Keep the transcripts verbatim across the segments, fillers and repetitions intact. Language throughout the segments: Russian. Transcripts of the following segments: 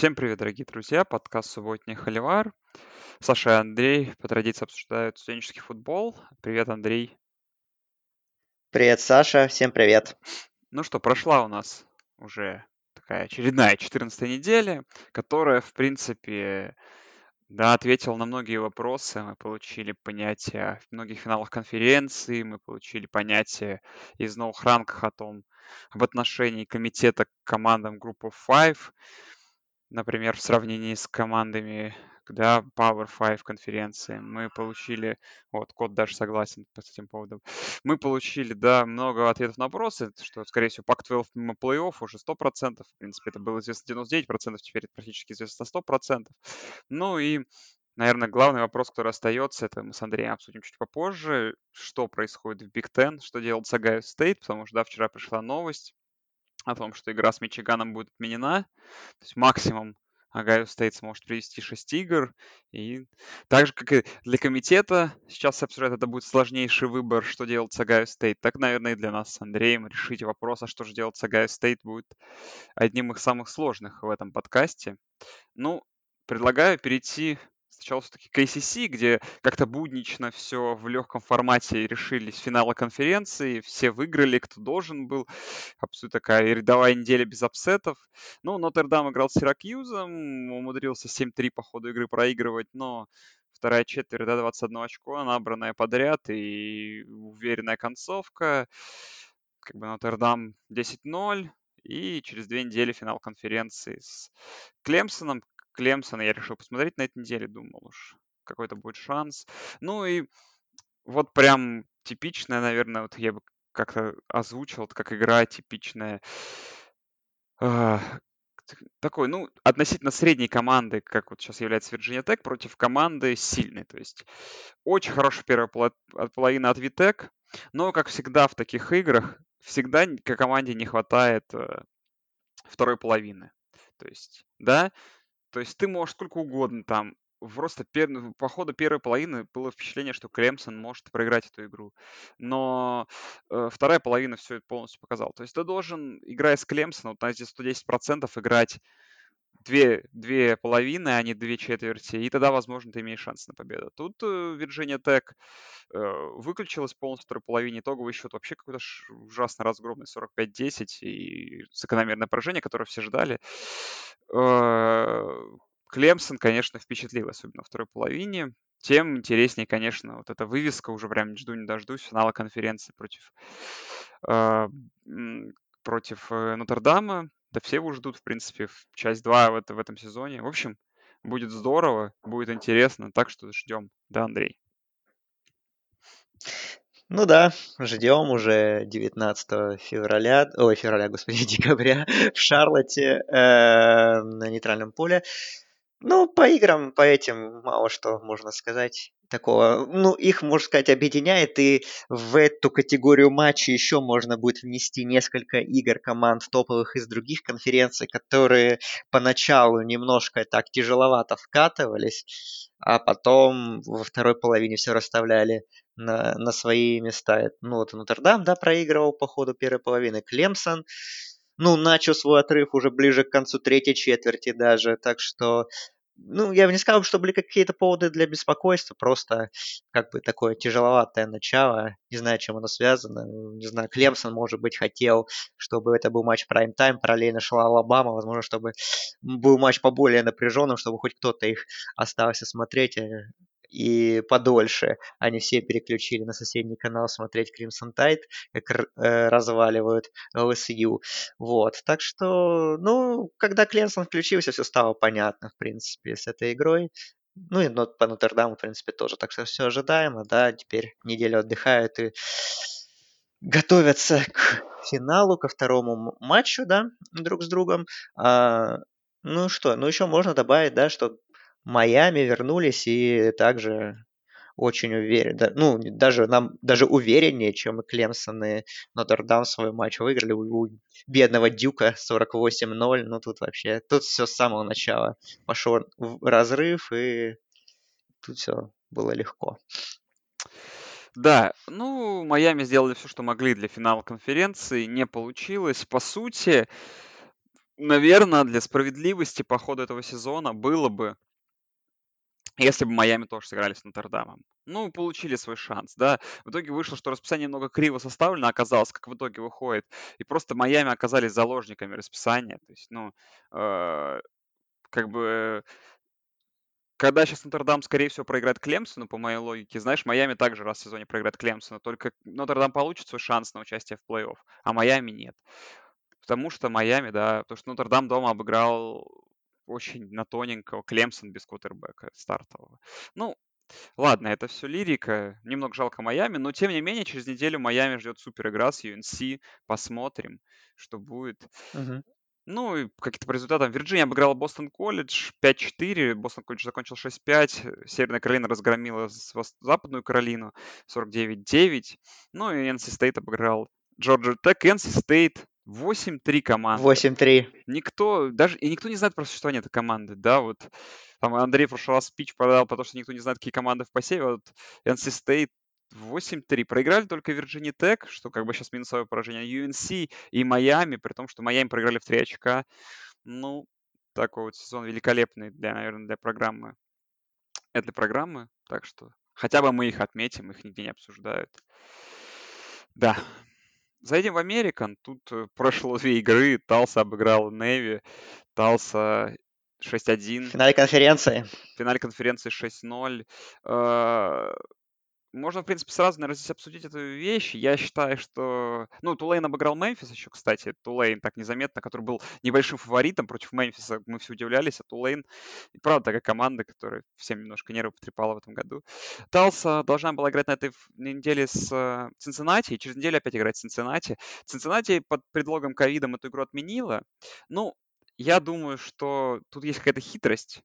Всем привет, дорогие друзья. Подкаст «Субботний холивар». Саша и Андрей по традиции обсуждают студенческий футбол. Привет, Андрей. Привет, Саша. Всем привет. Ну что, прошла у нас уже такая очередная четырнадцатая неделя, которая, в принципе, да, ответила на многие вопросы. Мы получили понятие в многих финалах конференции, мы получили понятие из новых ранках о том, об отношении комитета к командам группы Five. Например, в сравнении с командами, да, Power пять конференции, мы получили, вот, Кот даже согласен по этим поводам, мы получили, да, много ответов на вопросы, что, скорее всего, Пак двенадцать мимо плей-офф уже сто процентов, в принципе, это было известно девяносто девять процентов, теперь это практически известно сто процентов. Ну и, наверное, главный вопрос, который остается, это мы с Андреем обсудим чуть попозже, что происходит в Big Ten, что делает с Огайо Стейт, потому что, да, вчера пришла новость о том, что игра с Мичиганом будет отменена. То есть максимум Огайо Стейт сможет привести шесть игр. И так же, как и для комитета, сейчас обсуждать это будет сложнейший выбор, что делать с Огайо Стейт. Так, наверное, и для нас с Андреем решить вопрос, а что же делать с Огайо Стейт, будет одним из самых сложных в этом подкасте. Ну, предлагаю перейти сначала все-таки к эй си си, где как-то буднично все в легком формате решились финала конференции, все выиграли, кто должен был. Абсолютно такая рядовая неделя без апсетов. Ну, Нотр-Дам играл с Сиракьюзом, умудрился семь три по ходу игры проигрывать, но вторая четверть, до двадцать одно очко, набранная подряд и уверенная концовка. Как бы Нотр-Дам десять ноль, и через две недели финал конференции с Клемсоном. Клемсона я решил посмотреть на этой неделе, думал уж, какой-то будет шанс. Ну и вот прям типичная, наверное, вот я бы как-то озвучил, вот как игра типичная. Э, такой, ну, относительно средней команды, как вот сейчас является Virginia Tech, против команды сильной. То есть очень хорошая первая половина от VTech, но, как всегда в таких играх, всегда команде не хватает э, второй половины. То есть, да... То есть ты можешь сколько угодно там. Просто пер... по ходу первой половины было впечатление, что Клемсон может проиграть эту игру. Но э, вторая половина все это полностью показала. То есть ты должен, играя с Клемсоном, вот на эти сто десять процентов играть две, две половины, а не две четверти. И тогда, возможно, ты имеешь шанс на победу. Тут э, Virginia Tech э, выключилась полностью в второй половине. Итоговый счет вообще какой-то ш... ужасно разгромный сорок пять десять. И закономерное поражение, которое все ждали. Клемсон, конечно, впечатлил, особенно во второй половине. Тем интереснее, конечно, вот эта вывеска, уже прям не жду, не дождусь, финала конференции против, э, против Нотр-Дама. Да все его ждут, в принципе, в часть два в, это, в этом сезоне. В общем, будет здорово, будет интересно, так что ждем. Да, Андрей? Ну да, ждем уже девятнадцатого февраля, ой, февраля, господи, декабря в Шарлотте э, на нейтральном поле. Ну, по играм, по этим мало что можно сказать такого. Ну, их, можно сказать, объединяет, и в эту категорию матчей еще можно будет внести несколько игр команд топовых из других конференций, которые поначалу немножко так тяжеловато вкатывались, а потом во второй половине все расставляли На, на свои места. Ну, вот Нотр-Дам, да, проигрывал по ходу первой половины. Клемсон, ну, начал свой отрыв уже ближе к концу третьей четверти даже. Так что, ну, я бы не сказал, что были какие-то поводы для беспокойства. Просто, как бы, такое тяжеловатое начало. Не знаю, чем оно связано. Не знаю, Клемсон, может быть, хотел, чтобы это был матч прайм-тайм. Параллельно шла Алабама. Возможно, чтобы был матч поболее напряженным, чтобы хоть кто-то их остался смотреть и подольше. Они все переключили на соседний канал смотреть Crimson Tide, как э, разваливают эл эс ю. Вот. Так что, ну, когда Клемсон включился, все стало понятно, в принципе, с этой игрой. Ну, и нот, по Нотр-Даму, в принципе, тоже. Так что все ожидаемо, да. Теперь неделю отдыхают и готовятся к финалу, ко второму матчу, да, друг с другом. А, ну, что, ну, еще можно добавить, да, что Майами вернулись и также очень уверенно, ну, даже, нам, даже увереннее, чем и Клемсон и Нотр-Дам свой матч выиграли. У бедного Дюка сорок восемь ноль, ну, тут вообще, тут все с самого начала пошел разрыв, и тут все было легко. Да, ну, Майами сделали все, что могли для финала конференции, не получилось. По сути, наверное, для справедливости по ходу этого сезона было бы, если бы Майами тоже сыграли с Нотр-Дамом. Ну, получили свой шанс, да. В итоге вышло, что расписание немного криво составлено оказалось, как в итоге выходит. И просто Майами оказались заложниками расписания. То есть, ну, э, как бы... Когда сейчас Нотр-Дам, скорее всего, проиграет Клемсону, по моей логике, знаешь, Майами также раз в сезоне проиграет Клемсону, только Нотр-Дам получит свой шанс на участие в плей-офф, а Майами нет. Потому что Майами, да, потому что Нотр-Дам дома обыграл очень на тоненького Клемсон без квотербека стартового. Ну, ладно, это все лирика, немного жалко Майами, но, тем не менее, через неделю Майами ждет супер игра с ю эн си, посмотрим, что будет. Uh-huh. Ну, и какие-то по результатам. Вирджиния обыграла Бостон Колледж пять четыре, Бостон Колледж закончил шесть пять, Северная Каролина разгромила Западную Каролину сорок девять девять, ну и эн си State обыграл Джорджия Тек. эн си State восемь три команды. восемь три. Никто, даже, и никто не знает про существование этой команды, да, вот. Там Андрей в прошлый раз спич продал, потому что никто не знает, какие команды в посеве, вот эн си State восемь три. Проиграли только Virginia Tech, что как бы сейчас минусовое поражение. ю эн си и Майами, при том, что Майами проиграли в три очка. Ну, такой вот сезон великолепный, для, наверное, для программы. Это для программы, так что хотя бы мы их отметим, их нигде не обсуждают. Да. Зайдем в Американ. Тут прошло две игры. Талса обыграл Navy. Талса шесть один. В финале конференции. В финале конференции шесть ноль. Можно, в принципе, сразу, наверное, здесь обсудить эту вещь. Я считаю, что... Ну, Тулейн обыграл Мемфис еще, кстати. Тулейн так незаметно, который был небольшим фаворитом против Мемфиса. Мы все удивлялись, а Тулейн... И правда, такая команда, которая всем немножко нервы потрепала в этом году. Талса должна была играть на этой неделе с Цинциннати. И через неделю опять играть с Цинциннати. Цинциннати под предлогом ковидом эту игру отменила. Ну, я думаю, что тут есть какая-то хитрость.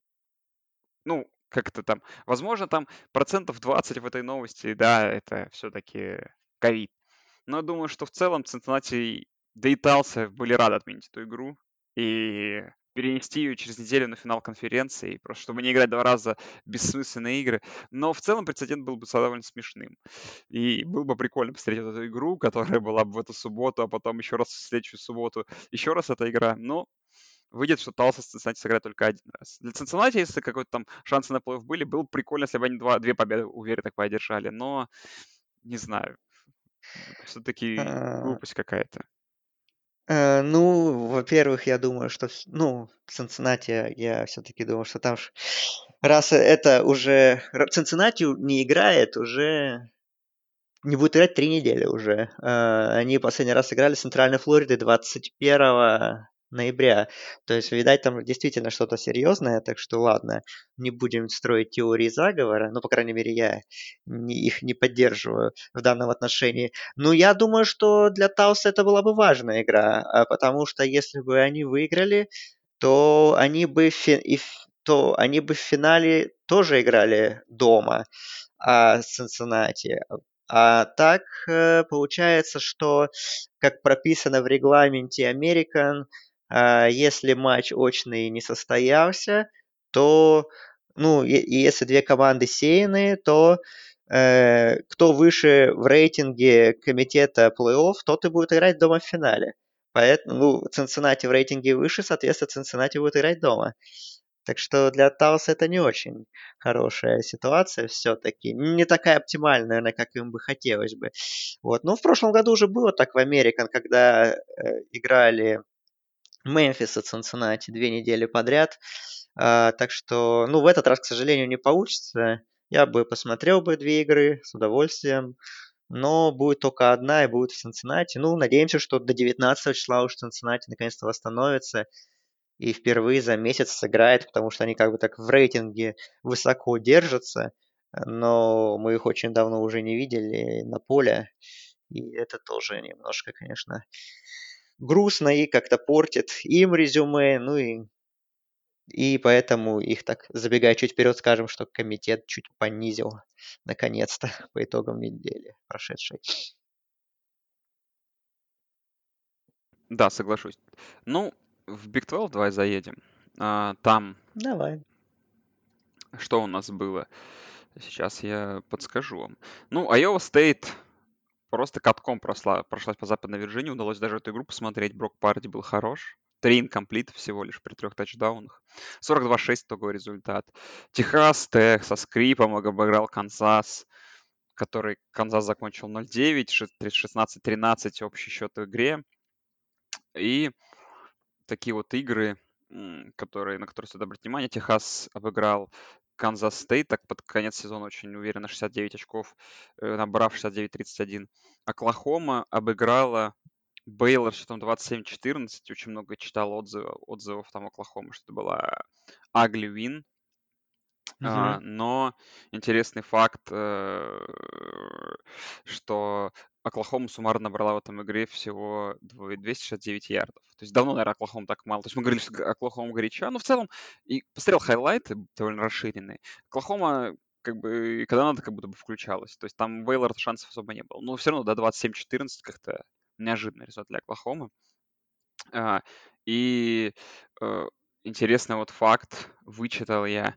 Ну... Как-то там, возможно, там процентов двадцать в этой новости, да, это все-таки ковид. Но думаю, что в целом Цинциннати, да и Талса были рады отменить эту игру и перенести ее через неделю на финал конференции, просто чтобы не играть два раза бессмысленные игры. Но в целом прецедент был бы довольно смешным. И было бы прикольно посмотреть вот эту игру, которая была бы в эту субботу, а потом еще раз в следующую субботу еще раз эта игра. Но... Выйдет, что Талса с Цинциннати сыграет только один раз. Для Цинциннати, если какой-то там шансы на плей-офф были, было бы прикольно, если бы они два, две победы уверенно так поддержали. Но, не знаю, все-таки глупость какая-то. Ну, во-первых, я думаю, что... Ну, Цинциннати, я все-таки думаю, что там... Раз это уже... Цинциннати не играет уже... Не будет играть три недели уже. Они последний раз играли с Центральной Флоридой двадцать первого ноября. То есть, видать, там действительно что-то серьезное, так что ладно, не будем строить теории заговора, ну, по крайней мере, я не, их не поддерживаю в данном отношении. Но я думаю, что для Тауса это была бы важная игра, потому что если бы они выиграли, то они бы, фи- то они бы в финале тоже играли дома а, с Цинциннати. А так получается, что, как прописано в регламенте American, если матч очный не состоялся, то, ну, и если две команды сеяны, то э, кто выше в рейтинге комитета плей-офф, тот и будет играть дома в финале. Поэтому, ну, Цинциннати в рейтинге выше, соответственно, Цинциннати будет играть дома. Так что для Талса это не очень хорошая ситуация все-таки. Не такая оптимальная, наверное, как им бы хотелось бы. Вот. Но в прошлом году уже было так в Американ, когда э, играли... Мемфис и Цинциннати две недели подряд. А, так что, ну, в этот раз, к сожалению, не получится. Я бы посмотрел бы две игры с удовольствием. Но будет только одна и будет в Цинциннати. Ну, надеемся, что до девятнадцатого числа уж Цинциннати наконец-то восстановится. И впервые за месяц сыграет, потому что они как бы так в рейтинге высоко держатся. Но мы их очень давно уже не видели на поле. И это тоже немножко, конечно... грустно и как-то портит им резюме, ну и, и поэтому их так, забегая чуть вперед, скажем, что комитет чуть понизил, наконец-то, по итогам недели прошедшей. Да, соглашусь. Ну, в Big двенадцать давай заедем. А, там... Давай. Что у нас было? Сейчас я подскажу вам. Ну, Iowa State... Просто катком прошла, прошлась по Западной Вирджинии. Удалось даже эту игру посмотреть. Брок Парди был хорош. Три инкомплита всего лишь при трех тачдаунах. сорок два шесть итоговый результат. Техас Тек со скрипом обыграл Канзас, который Канзас закончил ноль девять, шестнадцать тринадцать общий счет в игре. И такие вот игры, которые, на которые стоит обратить внимание. Техас обыграл Канзас Стейт, так под конец сезона очень уверенно, шестьдесят девять очков, набрав шестьдесят девять тридцать один. Оклахома обыграла Baylor счетом двадцать семь четырнадцать. Очень много читал отзывов, отзывов там Оклахомы, что это была ugly win. Uh-huh. А, но интересный факт, что Оклахома суммарно набрала в этом игре всего двести шестьдесят девять ярдов. То есть давно, наверное, Оклахома так мало. То есть мы говорили, что Оклахома горяча. Но в целом, и посмотрел хайлайты довольно расширенные. Оклахома, как бы, когда надо, как будто бы включалась. То есть там Бейлор шансов особо не было. Но все равно до да, двадцать семь четырнадцать как-то неожиданный результат для Оклахомы. А, и а, интересный вот факт вычитал я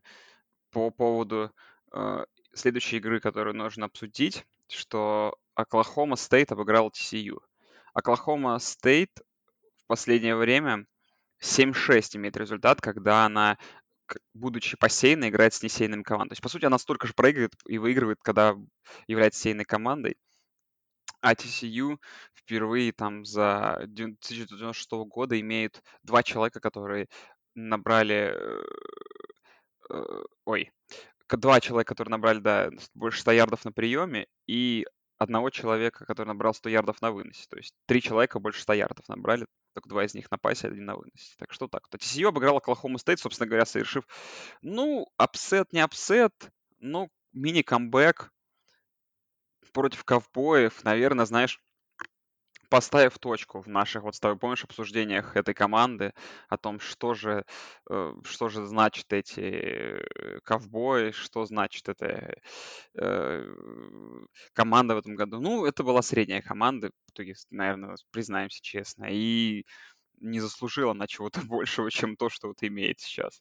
по поводу а, следующей игры, которую нужно обсудить, что Оклахома Стейт обыграл ти си ю. Оклахома Стейт в последнее время семь шесть имеет результат, когда она, будучи посеянной, играет с несеянными командами. То есть, по сути, она столько же проигрывает и выигрывает, когда является сеянной командой. А ти си ю впервые там за тысяча девятьсот девяносто шестого года имеет два человека, которые набрали... Ой. Два человека, которые набрали, да, больше ста ярдов на приеме, и одного человека, который набрал сто ярдов на выносе. То есть три человека больше ста ярдов набрали, только два из них на пасе, один на выносе. Так что так. ти си ю обыграл Оклахому Стейт, собственно говоря, совершив, ну, апсет, не апсет, ну, мини-камбэк против ковбоев, наверное, знаешь, поставив точку в наших, вот с тобой, помнишь, обсуждениях этой команды о том, что же, что же значат эти ковбои, что значит эта э, команда в этом году. Ну, это была средняя команда, в итоге, наверное, признаемся честно, и не заслужила она чего-то большего, чем то, что вот имеет сейчас.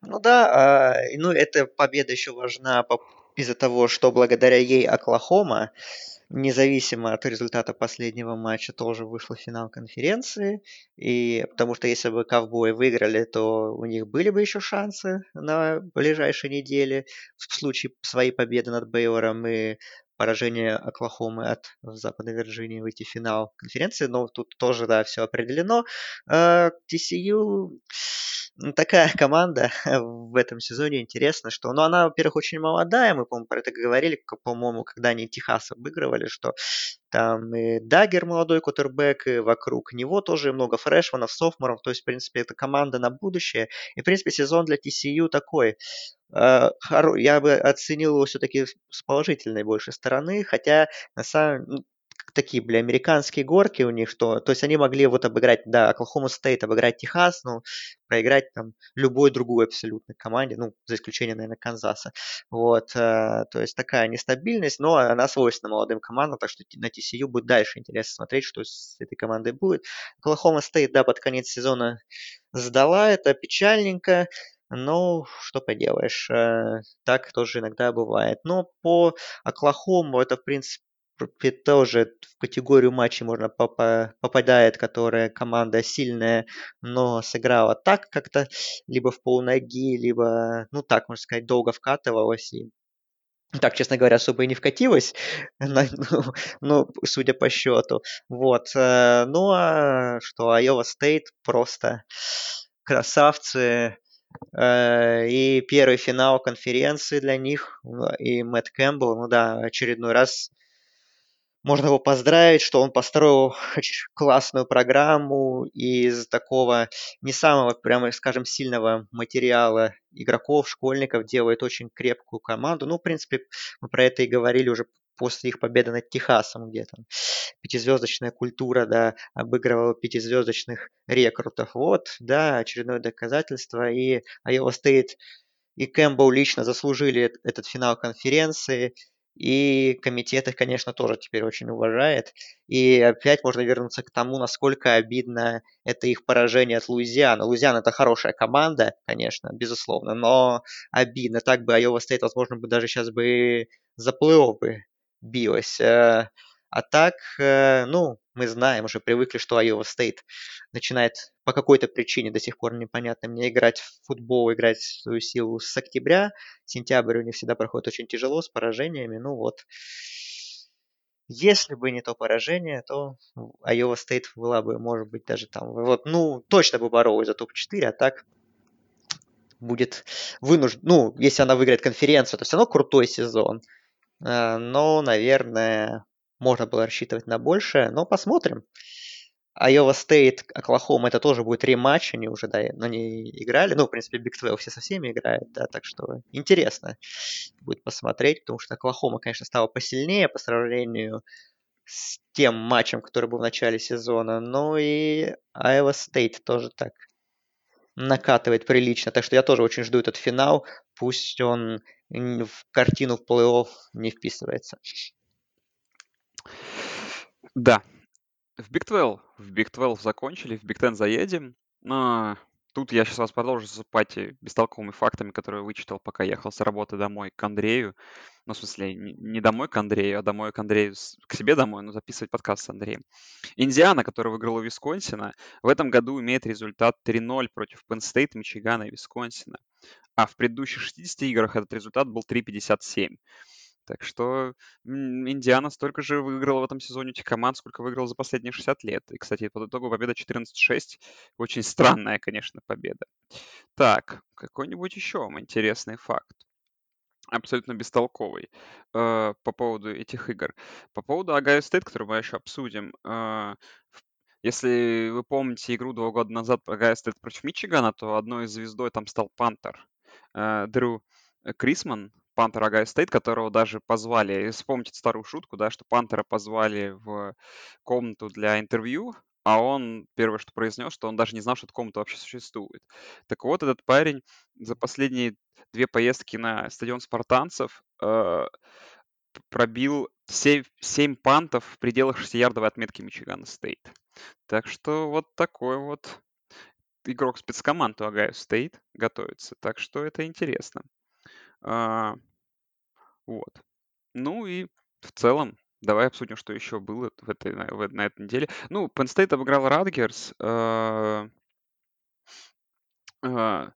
Ну да, э, ну эта победа еще важна по... из-за того, что благодаря ей Оклахома, независимо от результата последнего матча, тоже вышла в финал конференции. И потому что если бы ковбои выиграли, то у них были бы еще шансы на ближайшей неделе в случае своей победы над Бейлором и поражения Оклахомы от Западной Вирджинии выйти в финал конференции. Но тут тоже, да, все определено. ти си ю... Такая команда в этом сезоне, интересно, что... Ну, она, во-первых, очень молодая, мы, по-моему, про это говорили, по-моему, когда они Техас обыгрывали, что там и Даггер молодой квотербэк, и вокруг него тоже много фрешманов, софтморов, то есть, в принципе, это команда на будущее. И, в принципе, сезон для ти си ю такой... Я бы оценил его все-таки с положительной большей стороны, хотя, на самом... такие, бля, американские горки у них, что, то есть они могли вот обыграть, да, Оклахома Стейт, обыграть Техас, ну, проиграть там любой другой абсолютно команде, ну, за исключением, наверное, Канзаса, вот, э, то есть такая нестабильность, но она свойственна молодым командам, так что на ти си ю будет дальше интересно смотреть, что с этой командой будет. Оклахома Стейт, да, под конец сезона сдала, это печальненько, ну, что поделаешь, э, так тоже иногда бывает, но по Оклахому это, в принципе, тоже в категорию матчей можно поп- попадает, которая команда сильная, но сыграла так как-то, либо в полноги, либо, ну так, можно сказать, долго вкатывалась и так, честно говоря, особо и не вкатилась, но, ну, судя по счету. Вот. Ну, а что, Iowa State просто красавцы. И первый финал конференции для них, и Мэтт Кэмпбелл, ну да, очередной раз можно его поздравить, что он построил классную программу из такого не самого, прямо скажем, сильного материала игроков, школьников, делает очень крепкую команду. Ну, в принципе, мы про это и говорили уже после их победы над Техасом, где там пятизвездочная культура, да, обыгрывала пятизвездочных рекрутов. Вот, да, очередное доказательство. И Iowa State и Кэмпбелл лично заслужили этот финал конференции. И комитет их, конечно, тоже теперь очень уважает. И опять можно вернуться к тому, насколько обидно это их поражение от Луизианы. Луизиана – это хорошая команда, конечно, безусловно, но обидно. Так бы Iowa State, возможно, бы даже сейчас бы за плей-офф билась. А А так, ну, мы знаем, уже привыкли, что Iowa State начинает по какой-то причине, до сих пор непонятно мне, играть в футбол, играть в свою силу с октября. Сентябрь у них всегда проходит очень тяжело, с поражениями. Ну вот, если бы не то поражение, то Iowa State была бы, может быть, даже там, вот, ну, точно бы боролась за топ-четыре, а так будет вынуждена, ну, если она выиграет конференцию, то все равно крутой сезон. Но, наверное, можно было рассчитывать на большее, но посмотрим. Iowa State, Оклахома, это тоже будет рематч, они уже, да, на ней играли. Ну, в принципе, Big двенадцать все со всеми играют, да, так что интересно будет посмотреть, потому что Оклахома, конечно, стала посильнее по сравнению с тем матчем, который был в начале сезона, но и Iowa State тоже так накатывает прилично, так что я тоже очень жду этот финал, пусть он в картину в плей-офф не вписывается. Да, в Big двенадцать, в Big двенадцать закончили, в Big десять заедем, но тут я сейчас вас продолжу засыпать бестолковыми фактами, которые вычитал, пока ехал с работы домой к Андрею, ну, в смысле, не домой к Андрею, а домой к Андрею, к себе домой, но записывать подкаст с Андреем. Индиана, которая выиграла у Висконсина, в этом году имеет результат три ноль против Penn State, Мичигана и Висконсина, а в предыдущих шестидесяти играх этот результат был три пятьдесят семь. Так что Индиана столько же выиграла в этом сезоне этих команд, сколько выиграла за последние шестьдесят лет. И, кстати, по итогу победа четырнадцать шесть. Очень странная, конечно, победа. Так, какой-нибудь еще вам интересный факт. Абсолютно бестолковый э, по поводу этих игр. По поводу Огайо Стейт, который мы еще обсудим. Э, если вы помните игру два года назад Огайо Стейт против Мичигана, то одной звездой там стал Пантер э, Дрю Крисман. Пантер Огайо Стейт, которого даже позвали, вспомните старую шутку, да, что Пантера позвали в комнату для интервью, а он первое, что произнес, что он даже не знал, что эта комната вообще существует. Так вот, этот парень за последние две поездки на стадион спартанцев э, пробил семь, семь пантов в пределах шестиярдовой отметки Мичигана Стейт. Так что вот такой вот игрок спецкоманды Огайо Стейт готовится. Так что это интересно. Uh, вот. Ну и в целом, давай обсудим, что еще было в этой, на, в, на этой неделе. Ну, Penn State обыграл Ратгерс. Uh, uh,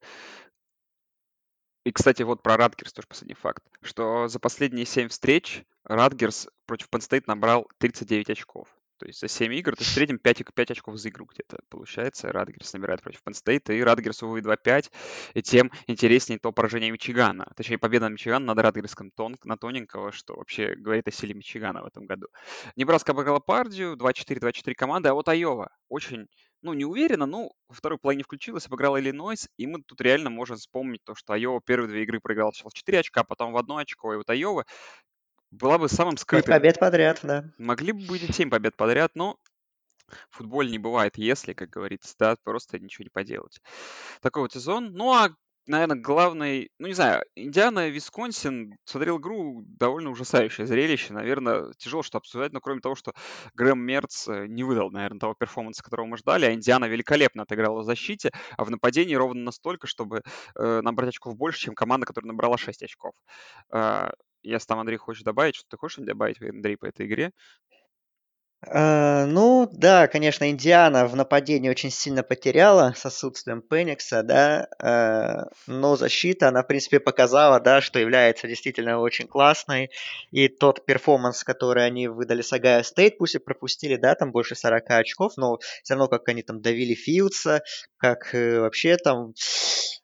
и, кстати, вот про Ратгерс тоже последний факт, что за последние семь встреч Ратгерс против Penn State набрал тридцать девять очков. То есть за семь игр, то есть в среднем пять, пять очков за игру где-то получается. Ратгерс набирает против Penn State, и Ратгерс уводит два пять, и тем интереснее то поражение Мичигана. Точнее, победа Мичигана над Ратгерском тон, на тоненького, что вообще говорит о силе Мичигана в этом году. Небраска обыграла Пердью, два четыре, два четыре команды, а вот Айова очень, ну, не уверенно, но во второй половине включилась, обыграла Иллинойс, и мы тут реально можем вспомнить то, что Айова первые две игры проиграла сначала в четыре очка, потом в одно очко, и вот Айова была бы самым скрытым. Побед подряд, да. Могли бы быть и семь побед подряд, но в футболе не бывает, если, как говорится, да, просто ничего не поделать. Такой вот сезон. Ну, а, наверное, главный, ну, не знаю, Индиана, Висконсин, смотрел игру, довольно ужасающее зрелище. Наверное, тяжело что обсуждать, но кроме того, что Грэм Мерц не выдал, наверное, того перформанса, которого мы ждали, а Индиана великолепно отыграла в защите, а в нападении ровно настолько, чтобы э, набрать очков больше, чем команда, которая набрала шесть очков. Если там Андрей хочет добавить, что ты хочешь добавить, Андрей, по этой игре? А, ну, да, конечно, Индиана в нападении очень сильно потеряла с отсутствием Пеникса, да, а, но защита, она, в принципе, показала, да, что является действительно очень классной, и тот перформанс, который они выдали с Огайо Стейт, пусть и пропустили, да, там больше сорок очков, но все равно, как они там давили Филдса, как э, вообще там...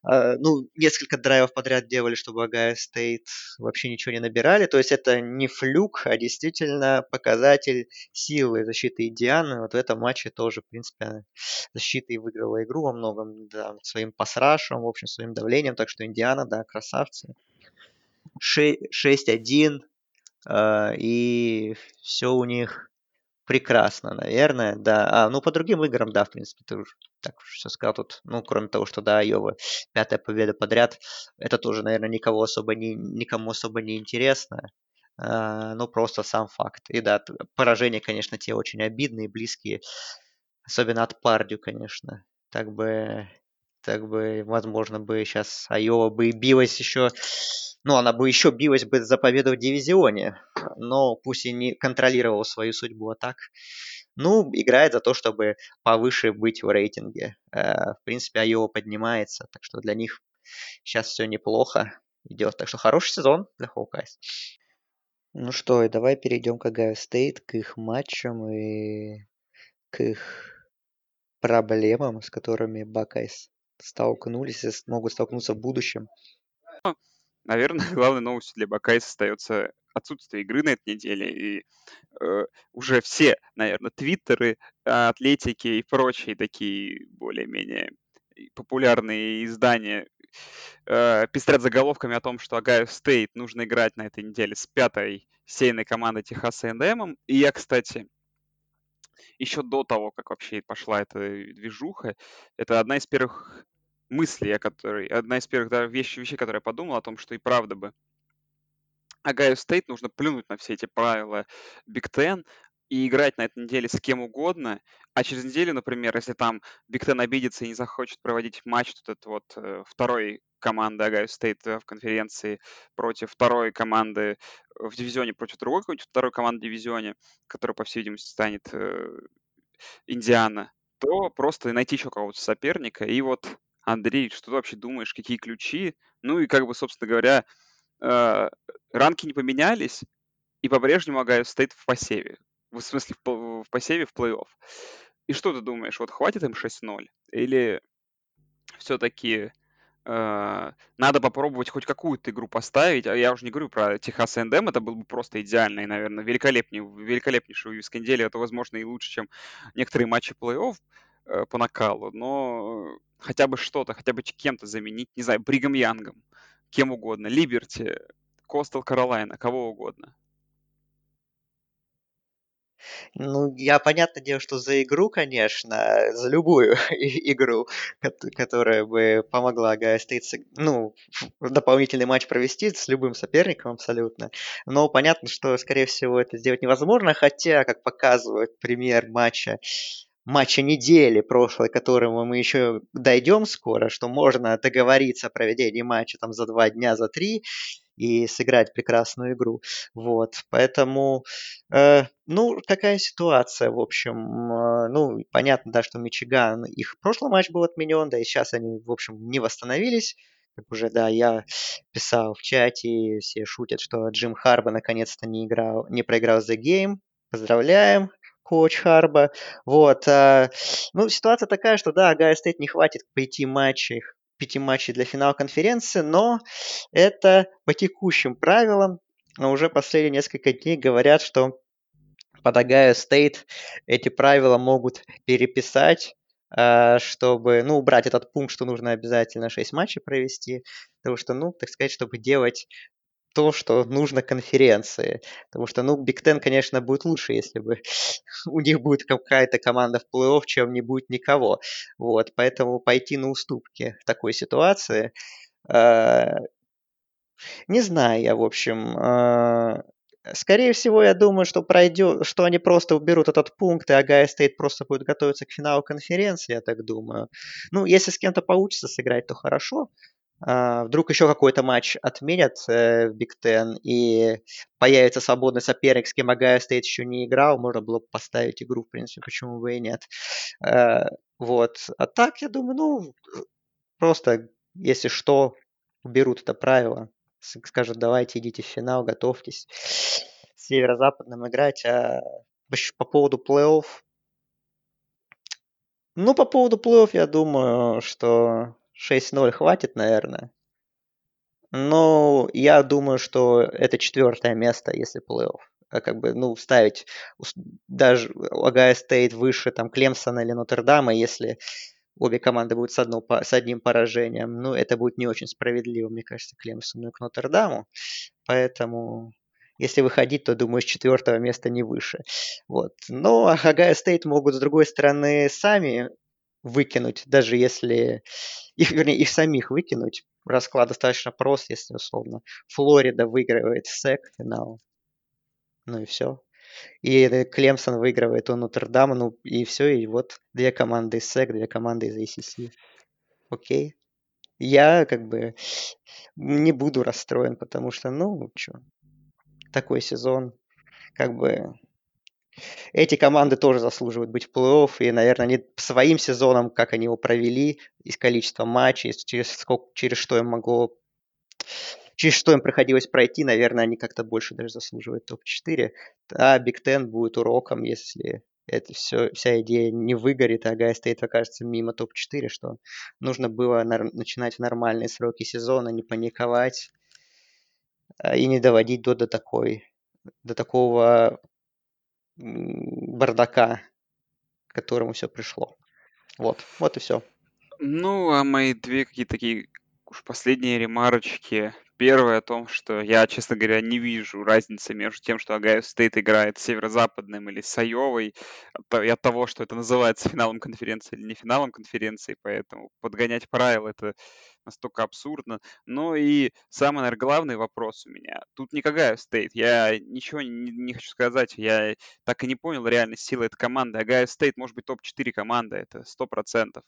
Uh, ну, несколько драйвов подряд делали, чтобы Огайо Стейт вообще ничего не набирали. То есть это не флюк, а действительно показатель силы защиты Индианы. Вот в этом матче тоже, в принципе, защита и выиграла игру во многом, да, своим пасрашем, в общем, своим давлением. Так что Индиана, да, красавцы. шесть один, uh, и все у них прекрасно, наверное, да. А, ну, по другим играм, да, в принципе, ты уже так уж все сказал тут. Ну, кроме того, что, да, Йова, пятая победа подряд, это тоже, наверное, никого особо не, никому особо не интересно, а, ну, просто сам факт. И да, поражения, конечно, те очень обидные, близкие, особенно от Пердью, конечно. Так бы, так бы, возможно, бы сейчас Айова бы и билась еще ну, она бы еще билась бы за победу в дивизионе, но пусть и не контролировала свою судьбу, а так, ну, играет за то, чтобы повыше быть в рейтинге. В принципе, Айова поднимается, так что для них сейчас все неплохо идет. Так что хороший сезон для Хоукайс. Ну что, и давай перейдем к Огайо Стейт, к их матчам и к их проблемам, с которыми Бакайс столкнулись и могут столкнуться в будущем. Наверное, главной новостью для Бакайс остается отсутствие игры на этой неделе. И э, уже все, наверное, твиттеры, атлетики и прочие такие более-менее популярные издания э, пестрят заголовками о том, что Огайо Стейт нужно играть на этой неделе с пятой сейной командой Техаса Эндемом. И я, кстати, еще до того, как вообще пошла эта движуха, это одна из первых мыслей, о которой, одна из первых да, вещей, вещей, которые я подумал о том, что и правда бы Огайо Стейт нужно плюнуть на все эти правила Big Ten и играть на этой неделе с кем угодно. А через неделю, например, если там Big Ten обидится и не захочет проводить матч вот этот вот второй команды Огайо Стейт в конференции против второй команды в дивизионе, против другой какой-нибудь второй команды в дивизионе, которая, по всей видимости, станет э, Индиана, то просто найти еще кого-то соперника. И вот, Андрей, что ты вообще думаешь, какие ключи? Ну и как бы, собственно говоря, э, ранки не поменялись, и по-прежнему Огайо Стейт в посеве. В смысле, в посеве в плей-офф. И что ты думаешь, вот хватит им шесть ноль? Или все-таки э, надо попробовать хоть какую-то игру поставить? А я уже не говорю про Техас Эндем, это был бы просто идеальный, наверное, великолепный, великолепнейший вывеск недели. Это, возможно, и лучше, чем некоторые матчи плей-офф э, по накалу. Но хотя бы что-то, хотя бы кем-то заменить, не знаю, Бригам Янгом, кем угодно, Либерти, Костел Каролайна, кого угодно. Ну, я, понятное дело, что за игру, конечно, за любую игру, которая бы помогла Огайо Стейт, ну, дополнительный матч провести с любым соперником абсолютно. Но понятно, что, скорее всего, это сделать невозможно, хотя, как показывает пример матча, матча недели прошлой, к которому мы еще дойдем скоро, что можно договориться о проведении матча там за два дня, за три и сыграть прекрасную игру. Вот, поэтому, э, ну, какая ситуация, в общем, э, ну, понятно, да, что Мичиган, их прошлый матч был отменен, да, и сейчас они, в общем, не восстановились. Как уже, да, я писал в чате, все шутят, что Джим Харба наконец-то не играл, не проиграл The Game. Поздравляем, коуч Харба. Вот, э, ну, ситуация такая, что, да, Огайо Стейт не хватит пяти матчей, пяти матчей для финала конференции, но это по текущим правилам. Уже последние несколько дней говорят, что под Огайо Стейт эти правила могут переписать, чтобы, ну, убрать этот пункт, что нужно обязательно шесть матчей провести, потому что, ну, так сказать, чтобы делать то, что нужно конференции. Потому что, ну, Big Ten, конечно, будет лучше, если бы у них будет какая-то команда в плей-офф, чем не будет никого. Вот, поэтому пойти на уступки в такой ситуации, э, не знаю я, в общем. Э, скорее всего, я думаю, что пройдет, что они просто уберут этот пункт, и Огайо Стейт просто будет готовиться к финалу конференции, я так думаю. Ну, если с кем-то получится сыграть, то хорошо. Uh, вдруг еще какой-то матч отменят uh, в Big Ten и появится свободный соперник, с кем Огайо Стейт еще не играл, можно было бы поставить игру, в принципе, почему бы и нет. Uh, вот. А так, я думаю, ну, просто, если что, уберут это правило, скажут, давайте, идите в финал, готовьтесь с Северо-Западным играть. А по поводу плей-офф, ну, по поводу плей-офф, я думаю, что шесть ноль хватит, наверное. Но я думаю, что это четвертое место, если плей-офф. Как бы, ну, ставить даже Огайо Стейт выше там Клемсона или Нотр-Дама, если обе команды будут с, одно, с одним поражением. Ну, это будет не очень справедливо, мне кажется, Клемсону и к Нотр-Даму. Поэтому, если выходить, то, думаю, с четвертого места не выше. Вот. Но Огайо Стейт могут, с другой стороны, сами выкинуть, даже если их, вернее, их самих выкинуть. Расклад достаточно прост, если условно. Флорида выигрывает СЭК финал. Ну и все. И Клемсон выигрывает у Нотр-Дама. Ну и все. И вот две команды из СЭК, две команды из эй си си. Окей. Я как бы не буду расстроен, потому что, ну, что, такой сезон, как бы... Эти команды тоже заслуживают быть в плей-офф, и, наверное, они своим сезоном, как они его провели, из количества матчей, через, сколько, через что им могло, через что им приходилось пройти, наверное, они как-то больше даже заслуживают топ-четыре. А Big Ten будет уроком, если это все, вся идея не выгорит, а Огайо Стейт окажется мимо топ-четыре, что нужно было нар- начинать в нормальные сроки сезона, не паниковать и не доводить до, до, такой, до такого... бардака, к которому все пришло. Вот, вот и все. Ну, а мои две какие-то такие уж последние ремарочки. Первое о том, что я, честно говоря, не вижу разницы между тем, что Огайо Стейт играет с Северо-Западным или с Айовой, и от того, что это называется финалом конференции или не финалом конференции, поэтому подгонять правила — это настолько абсурдно. Ну и самый, наверное, главный вопрос у меня. Тут не Огайо Стейт. Я ничего не, не хочу сказать. Я так и не понял реально силы этой команды. Огайо Стейт может быть топ-четыре команда. Это сто процентов.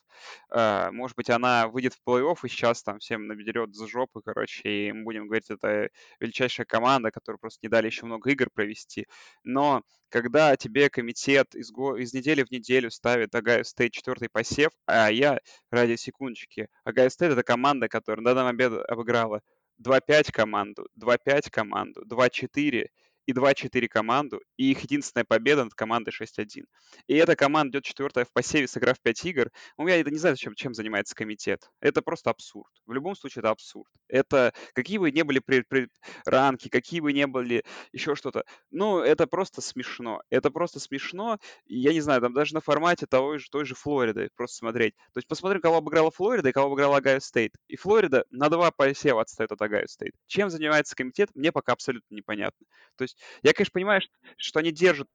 Может быть, она выйдет в плей-офф и сейчас там всем наберет за жопу, короче, и мы будем говорить, это величайшая команда, которой просто не дали еще много игр провести. Но когда тебе комитет из, го... из недели в неделю ставит Огайо Стейт четвертый посев, а я, ради секундочки, Огайо Стейт — это команда, которая на данный момент обыграла два пять команду, два пять команду, два четыре и два четыре команду, и их единственная победа над командой шесть один. И эта команда идет четвертая в посеве, сыграв пять игр. Ну, я не знаю, чем, чем занимается комитет. Это просто абсурд. В любом случае, это абсурд. Это какие бы ни были пред, пред, ранки, какие бы ни были еще что-то. Ну, это просто смешно. Это просто смешно. Я не знаю, там даже на формате того же, той же Флориды просто смотреть. То есть посмотрим, кого обыграла Флорида и кого обыграла Огайо Стейт. И Флорида на два посева отстает от Огайо Стейт. Чем занимается комитет, мне пока абсолютно непонятно. То есть я, конечно, понимаю, что они держат,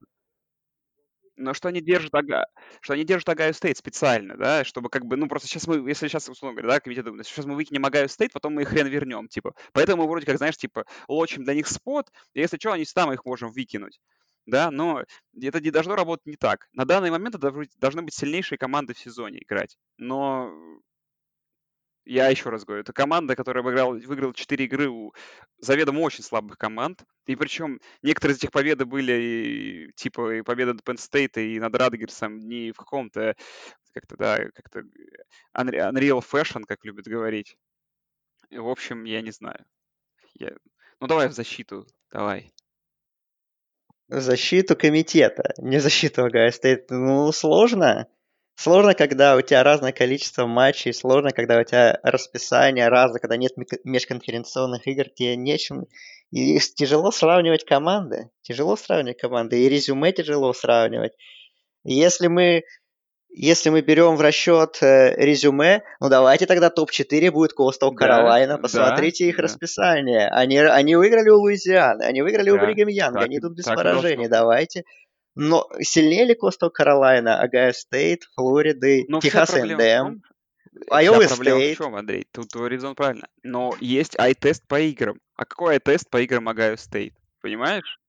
но что они держат, ага, что они держат Огайо Стейт специально, да, чтобы как бы, ну, просто сейчас мы, если сейчас, условно говоря, да, комитет думает, сейчас мы выкинем Огайо Стейт, потом мы их хрен вернем, типа. Поэтому мы вроде как, знаешь, типа, лочим для них спот, и если что, они там их можем выкинуть. Да, но это не должно работать не так. На данный момент это должны быть сильнейшие команды в сезоне играть. Но... Я еще раз говорю, это команда, которая выиграла, выиграла четыре игры у заведомо очень слабых команд. И причем некоторые из этих побед были, и, типа, и победа над Penn State и над Ратгерсом не в каком-то, как-то, да, как-то unreal fashion, как любят говорить. И, в общем, я не знаю. Я... Ну, давай в защиту, давай. В защиту комитета, не в защиту Огайо Стейт. Ну, сложно. Сложно, когда у тебя разное количество матчей, сложно, когда у тебя расписание разное, когда нет межконференционных игр, тебе нечем. И тяжело сравнивать команды. Тяжело сравнивать команды. И резюме тяжело сравнивать. Если мы, если мы берем в расчет резюме, ну давайте тогда топ-четыре будет Coastal Carolina. Да, посмотрите да, их да. расписание. Они, они выиграли у Луизианы, они выиграли да, у Бригам Янга, они идут без поражений. Просто. Давайте... Но сильнее ли Coastal Carolina, Огайо Стейт, Флориды, но Техас Эндем, Iowa State? Проблема в чем, Андрей? Тут резон правильно. Но есть ай-тест по играм. А какой ай-тест по играм Огайо Стейт? Понимаешь?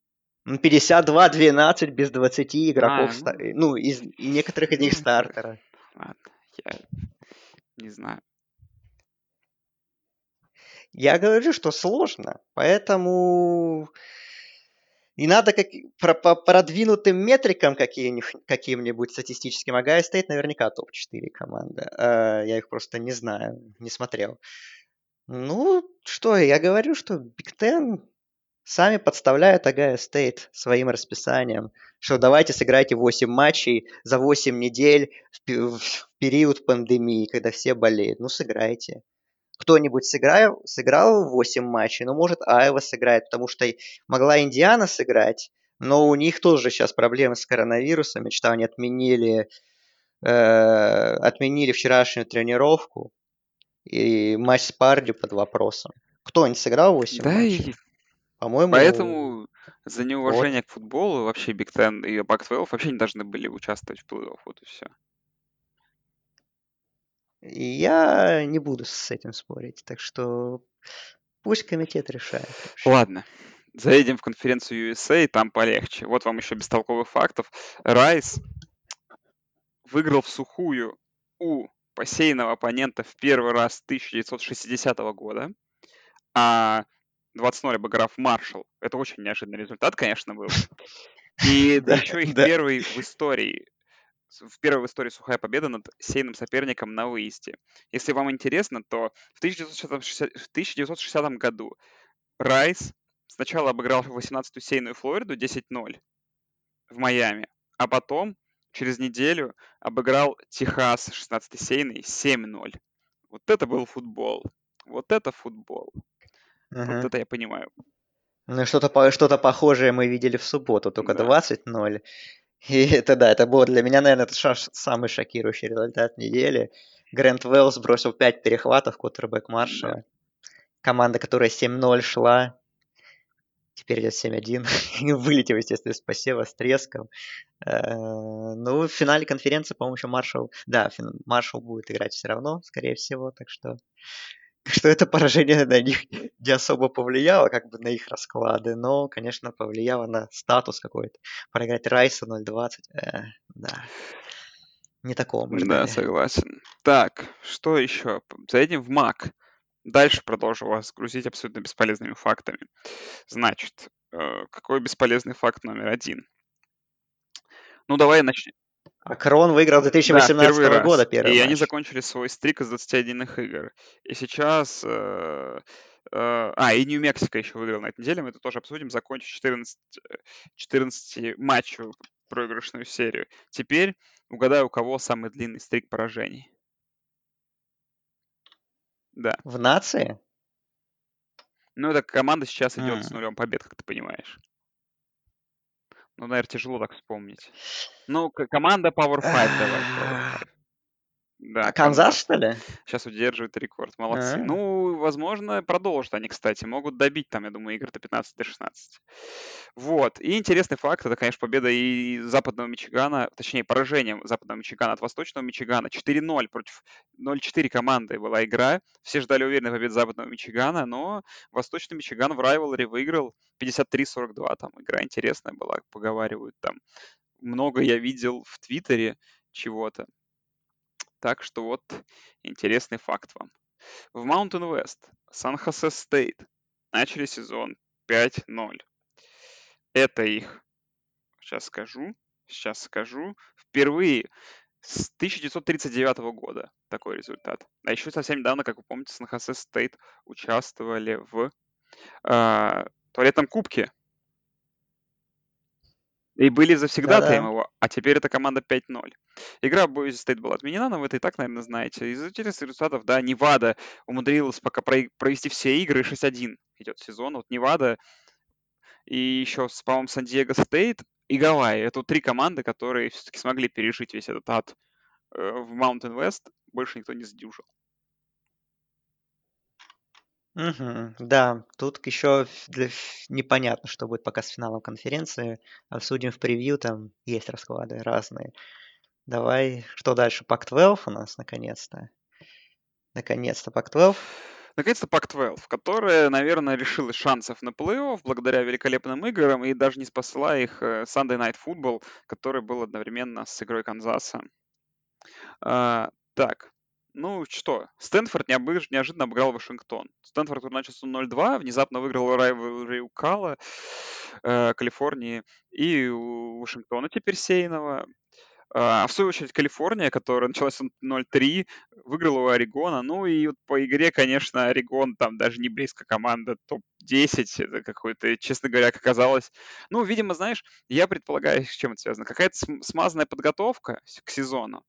пятьдесят два двенадцать без двадцати игроков. А, ста... Ну, из некоторых из них стартера. Ладно, я не знаю. Я говорю, что сложно. Поэтому... И надо как, про, по продвинутым метрикам каким-нибудь статистическим. Огайо Стейт наверняка топ-четыре команда. А, я их просто не знаю, не смотрел. Ну, что, я говорю, что Big Ten сами подставляют Огайо Стейт своим расписанием. Что давайте сыграйте восемь матчей за восемь недель в, в период пандемии, когда все болеют. Ну, сыграйте. Кто-нибудь сыграл, сыграл восемь матчей, но, может, Айова сыграет, потому что могла Индиана сыграть, но у них тоже сейчас проблемы с коронавирусом, и что они отменили, э, отменили вчерашнюю тренировку, и матч с Пердью под вопросом. Кто-нибудь сыграл восемь да матчей? И... По-моему... Поэтому за неуважение вот. К футболу вообще Big Ten и Пак двенадцать вообще не должны были участвовать в плей-офф, вот и все. Я не буду с этим спорить, так что пусть комитет решает. Ладно, заедем в конференцию ю эс эй, там полегче. Вот вам еще бестолковых фактов. Райс выиграл в сухую у посеянного оппонента в первый раз с тысяча девятьсот шестидесятого года. а двадцать ноль обыграв Маршалл. Это очень неожиданный результат, конечно, был. И да, еще их да. первый в истории, в первой в истории сухая победа над сейным соперником на выезде. Если вам интересно, то в тысяча девятьсот шестидесятом году Райс сначала обыграл восемнадцатую сейную Флориду десять ноль в Майами, а потом через неделю обыграл Техас шестнадцатой сейный семь ноль. Вот это был футбол. Вот это футбол. Uh-huh. Вот это я понимаю. Ну, что-то, что-то похожее мы видели в субботу, только да. двадцать ноль. И это, да, это было для меня, наверное, это шаш, самый шокирующий результат недели. Грэнд Уэллс бросил пять перехватов, квотербэк Маршалла. Да. Команда, которая семь ноль шла, теперь идет семь один. Вылетел, естественно, из посева с треском. Ну, в финале конференции, по-моему, еще Маршалл... Да, Маршалл будет играть все равно, скорее всего, так что... что это поражение на них не особо повлияло, как бы на их расклады, но, конечно, повлияло на статус какой-то. Проиграть Райса ноль двадцать, э, да, не такого мы ждали. Да, согласен. Так, что еще? Заедем в Мак. Дальше продолжу вас грузить абсолютно бесполезными фактами. Значит, какой бесполезный факт номер один? Ну, давай начнем. Акрон выиграл две тысячи восемнадцатого да, первый года первый. И матч. Они закончили свой стрик из двадцати одной игр. И сейчас... Э, э, а, и Нью-Мексико еще выиграл на этой неделе. Мы это тоже обсудим. Закончив четырнадцать, четырнадцать матчей проигрышную серию. Теперь угадай, у кого самый длинный стрик поражений. Да. В нации? Ну, эта команда сейчас идет А-а-а. с нулем побед, как ты понимаешь. Ну, наверное, тяжело так вспомнить. Ну, команда Power пять давай. Power пять. Да, а Канзас, что ли? Сейчас удерживает рекорд. Молодцы. А-а-а. Ну, возможно, продолжат они, кстати. Могут добить там, я думаю, игр до пятнадцати-шестнадцати. Вот. И интересный факт, это, конечно, победа и западного Мичигана, точнее, поражение западного Мичигана от восточного Мичигана. четыре ноль против ноль четыре команды была игра. Все ждали уверенной победы западного Мичигана, но восточный Мичиган в райвелри выиграл пятьдесят три сорок два. Там игра интересная была, поговаривают там. Много я видел в Твиттере чего-то. Так что вот интересный факт вам. В Mountain West Сан-Хосе Стейт начали сезон пять ноль. Это их, сейчас скажу, сейчас скажу, впервые с тысяча девятьсот тридцать девятого года такой результат. А еще совсем недавно, как вы помните, Сан-Хосе Стейт участвовали в э, туалетном кубке. И были завсегдатаем его, а теперь это команда пять ноль. Игра Boise State была отменена, но вы это и так, наверное, знаете. Из интересных результатов, да, Невада умудрилась пока провести все игры, шесть один идет сезон. Вот Невада и еще, по-моему, Сан-Диего Стейт и Гавайи. Это три команды, которые все-таки смогли пережить весь этот ад в Mountain West. Больше никто не сдюжил. Угу, да, тут еще непонятно, что будет пока с финалом конференции. Обсудим в превью, там есть расклады разные. Давай, что дальше? Пак двенадцать у нас, наконец-то. Наконец-то Пак двенадцать. Наконец-то Пак двенадцать, которая, наверное, лишилась шансов на плей-офф благодаря великолепным играм и даже не спасла их Sunday Night Football, который был одновременно с игрой Канзаса. А, так. Ну что, Стэнфорд неожиданно обыграл Вашингтон. Стэнфорд начал с ноль два, внезапно выиграл райвелри Кала, э, Калифорнии и у Вашингтона теперь сейного. А в свою очередь Калифорния, которая началась с ноль три, выиграла у Орегона. Ну и вот по игре, конечно, Орегон там даже не близко команда топ десять. Это какой-то, честно говоря, как оказалось. Ну, видимо, знаешь, я предполагаю, с чем это связано. Какая-то смазанная подготовка к сезону.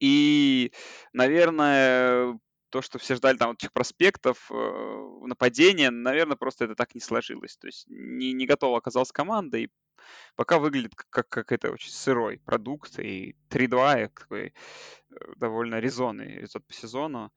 И, наверное, то, что все ждали там вот этих проспектов, нападения, наверное, просто это так не сложилось. То есть не, не готова оказалась команда, и пока выглядит как, как это очень сырой продукт. И три-два такой довольно резонный результат по сезону.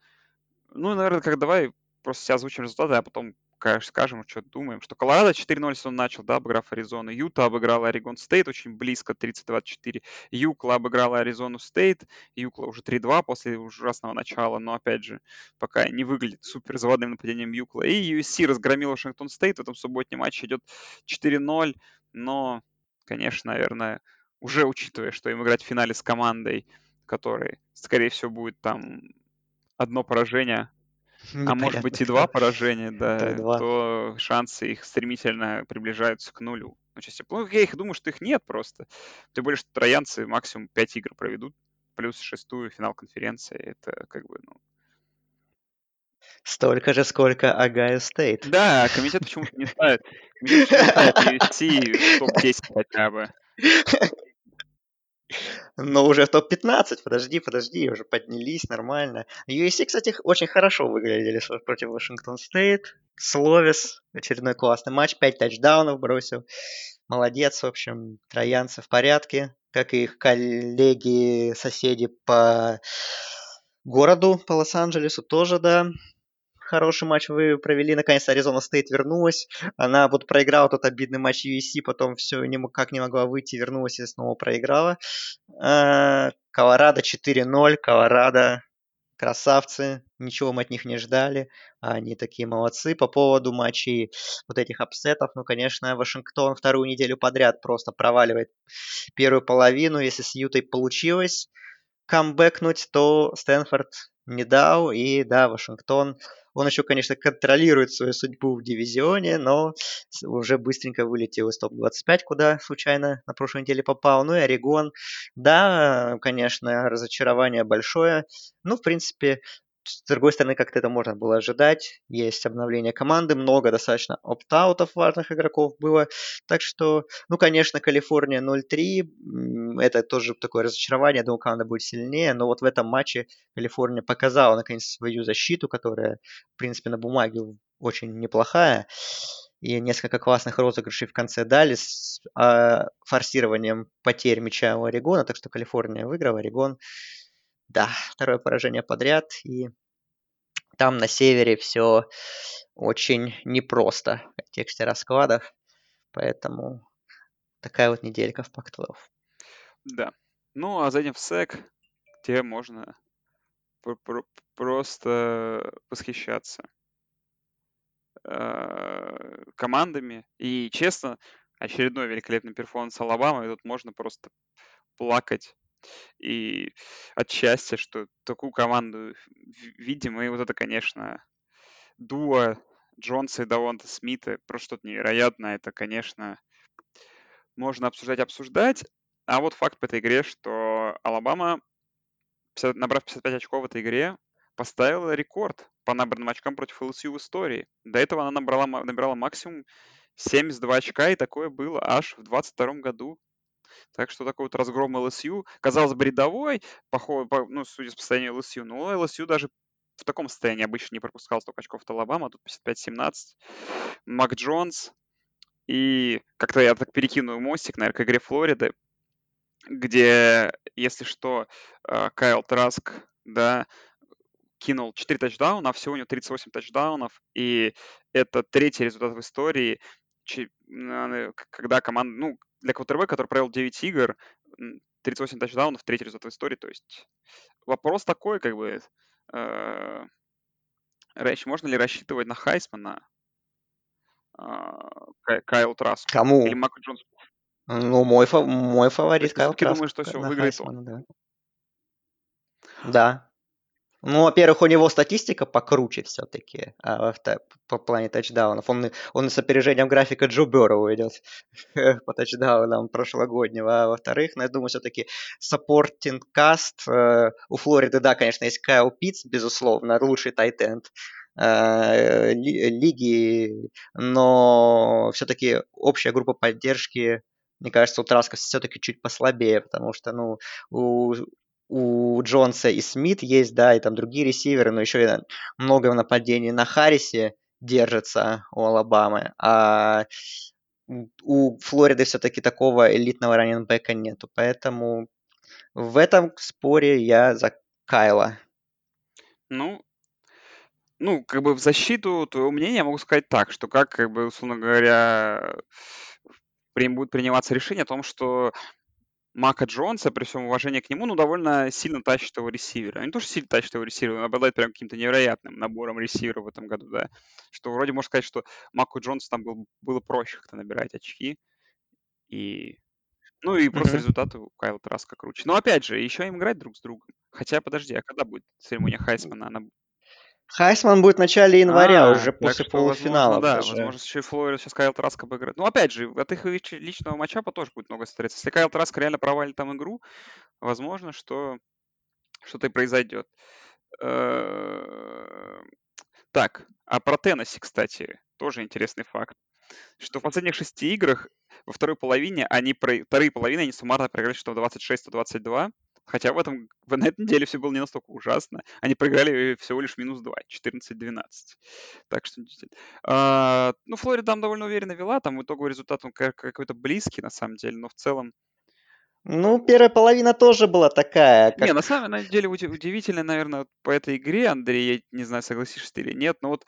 Ну, наверное, как давай просто сейчас озвучим результаты, а потом конечно, скажем, что думаем. Что Колорадо четыре ноль сезон начал, да, обыграв Аризону. Юта обыграла Орегон Стейт очень близко, тридцать двадцать четыре. Юкла обыграла Аризону Стейт. Юкла уже три-два после ужасного начала, но, опять же, пока не выглядит супер заводным нападением Юкла. И ю эс си разгромила Вашингтон Стейт. В этом субботнем матче идет четыре ноль. Но, конечно, наверное, уже учитывая, что им играть в финале с командой, которой, скорее всего, будет там одно поражение... непонятно. А может быть и два поражения, да, три-два. То шансы их стремительно приближаются к нулю. Ну, я их думаю, что их нет просто. Тем более, что троянцы максимум пять игр проведут, плюс шестую финал конференции. Это как бы, ну... Столько же, сколько Огайо Стейт. Да, комитет почему-то не ставит. Комитет почему-то ставит ю эс си в топ-десять хотя бы. Но уже в топ пятнадцать, подожди, подожди, уже поднялись, нормально. ю эс си, кстати, очень хорошо выглядели против Washington State. Словис, очередной классный матч, пять тачдаунов бросил. Молодец, в общем, троянцы в порядке, как и их коллеги, соседи по городу, по Лос-Анджелесу тоже, да. Хороший матч вы провели. Наконец-то Аризона Стейт вернулась. Она вот проиграла тот обидный матч ю эс си, потом все никак не могла выйти, вернулась и снова проиграла. Колорадо четыре ноль. Колорадо красавцы. Ничего мы от них не ждали. Они такие молодцы. По поводу матчей вот этих апсетов, ну, конечно, Вашингтон вторую неделю подряд просто проваливает первую половину. Если с Ютой получилось камбэкнуть, то Стэнфорд не дал. И да, Вашингтон... Он еще, конечно, контролирует свою судьбу в дивизионе, но уже быстренько вылетел из топ двадцать пять, куда случайно на прошлой неделе попал. Ну и Орегон, да, конечно, разочарование большое. Ну, в принципе, с другой стороны, как-то это можно было ожидать. Есть обновление команды, много достаточно опт-аутов важных игроков было. Так что, ну, конечно, Калифорния ноль три. Это тоже такое разочарование. Я думал, команда будет сильнее. Но вот в этом матче Калифорния показала, наконец, свою защиту, которая, в принципе, на бумаге очень неплохая. И несколько классных розыгрышей в конце дали с э, форсированием потерь мяча у Орегона. Так что Калифорния выиграла, Орегон... Да, второе поражение подряд, и там на севере все очень непросто в контексте раскладов, поэтому такая вот неделька в Пак двенадцать. Да, ну а зайдем в сэк, где можно просто восхищаться командами, и честно, очередной великолепный перформанс Алабамы, и тут можно просто плакать. И от счастья, что такую команду видим. И вот это, конечно, дуо Джонса и Давонта Смита. Просто что-то невероятное. Это, конечно, можно обсуждать-обсуждать. А вот факт по этой игре, что Алабама, набрав пятьдесят пять очков в этой игре, поставила рекорд по набранным очкам против эл эс ю в истории. До этого она набрала, набирала максимум семьдесят два очка. И такое было аж в двадцать втором году. Так что такой вот разгром эл эс ю, казалось бы, рядовой, по, по, ну, судя по состоянию эл эс ю, но эл эс ю даже в таком состоянии обычно не пропускал столько очков от Алабама, а тут пятьдесят пять семнадцать. Мак Джонс, и как-то я так перекину мостик, наверное, к игре Флориды, где, если что, Кайл Траск, да, кинул четыре тачдауна, а всего у него тридцать восемь тачдаунов, и это третий результат в истории, когда команда, ну, для квотербэка, который провел девять игр, тридцать восемь тачдаунов, третий результат в истории. То есть вопрос такой, как бы, э, можно ли рассчитывать на Хайсмана э, Кайл Траск? Кому? Или Маку Джонсу? Ну, мой, фа- мой фаворит Кайл Траск. Я думаю, что все, выиграет Хайсмана, он. Да. Да. Ну, во-первых, у него статистика покруче все-таки а, по плане тачдаунов. Он, он с опережением графика Джо Берроу идет по тачдаунам прошлогоднего. А во-вторых, ну, я думаю, все-таки supporting cast. У Флориды, да, конечно, есть Кайл Питтс, безусловно, лучший тайтенд э, лиги, но все-таки общая группа поддержки, мне кажется, у Траска все-таки чуть послабее, потому что, ну, у... У Джонса и Смит есть, да, и там другие ресиверы, но еще и много нападений на Харрисе держится у Алабамы. А у Флориды все-таки такого элитного раннинбека нету. Поэтому в этом споре я за Кайла. Ну, ну, как бы в защиту твоего мнения я могу сказать так, что как, как бы, условно говоря, будет приниматься решение о том, что Мака Джонса, при всем уважении к нему, ну, довольно сильно тащит его ресивера. Не то, что сильно тащит его ресивера, он обладает прям каким-то невероятным набором ресиверов в этом году, да. Что вроде можно сказать, что Маку Джонсу там был, было проще как-то набирать очки. И... Ну, и просто mm-hmm. результаты у Кайла Траска круче. Но, опять же, еще им играть друг с другом. Хотя, подожди, а когда будет церемония Хайсмана? Она... Хайсман будет в начале января, а, уже после что, полуфинала. Возможно, да, уже. Возможно, еще и Флорида сейчас Кайл Траск обыграет. Ну, опять же, от их личного матчапа тоже будет много смотреться. Если Кайл Траск реально провалит там игру, возможно, что что-то и произойдет. Так, а про Теннесси, кстати, тоже интересный факт, что в последних шести играх во второй половине они, вторые половины они суммарно проиграли что двадцать шесть - двадцать два. Хотя в этом, на этой неделе все было не настолько ужасно. Они проиграли всего лишь минус два, четырнадцать - двенадцать. Так что, а, ну, Флорида там довольно уверенно вела. Там итоговый результат он какой-то близкий, на самом деле, но в целом... Ну, первая половина тоже была такая. Как... Не, на самом деле удивительно, наверное, по этой игре, Андрей, я не знаю, согласишься ты или нет, но вот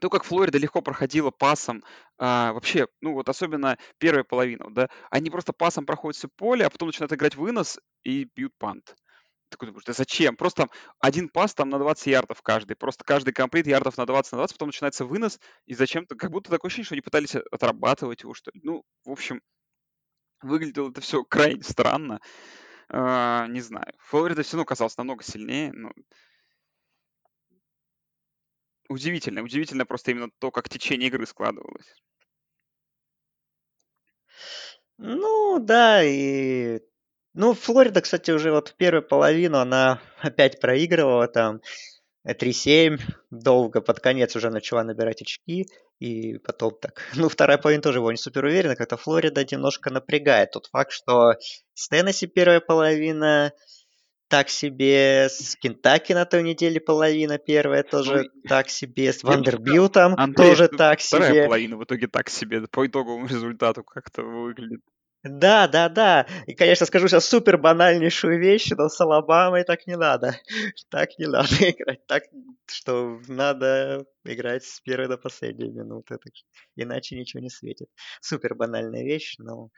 то, как Флорида легко проходила пасом, а, вообще, ну вот особенно первая половина, да, они просто пасом проходят все поле, а потом начинают играть вынос и бьют пант. Такой, да зачем? Просто один пас там на двадцать ярдов каждый, просто каждый комплит ярдов на двадцать, на двадцать, потом начинается вынос, и зачем-то, как будто такое ощущение, что они пытались отрабатывать его, что ли. Ну, в общем, выглядело это все крайне странно. А, не знаю. Флорида все равно оказалась намного сильнее, но... Удивительно, удивительно просто именно то, как течение игры складывалось. Ну, да, и... Ну, Флорида, кстати, уже вот в первую половину она опять проигрывала, там, три семь, долго под конец уже начала набирать очки, и потом так... Ну, вторая половина тоже была не супер уверена, как-то Флорида немножко напрягает тот факт, что с Теннесси первая половина... Так себе, с Кентаки на той неделе половина первая тоже ну, так себе, с Вандербилтом Андрей, тоже так себе. Вторая половина в итоге так себе, по итоговому результату как-то выглядит. Да, да, да. И, конечно, скажу сейчас супер банальнейшую вещь, но с Алабамой так не надо. Так не надо играть. Так, что надо играть с первой до последней минуты. Так, иначе ничего не светит. Супер банальная вещь, но...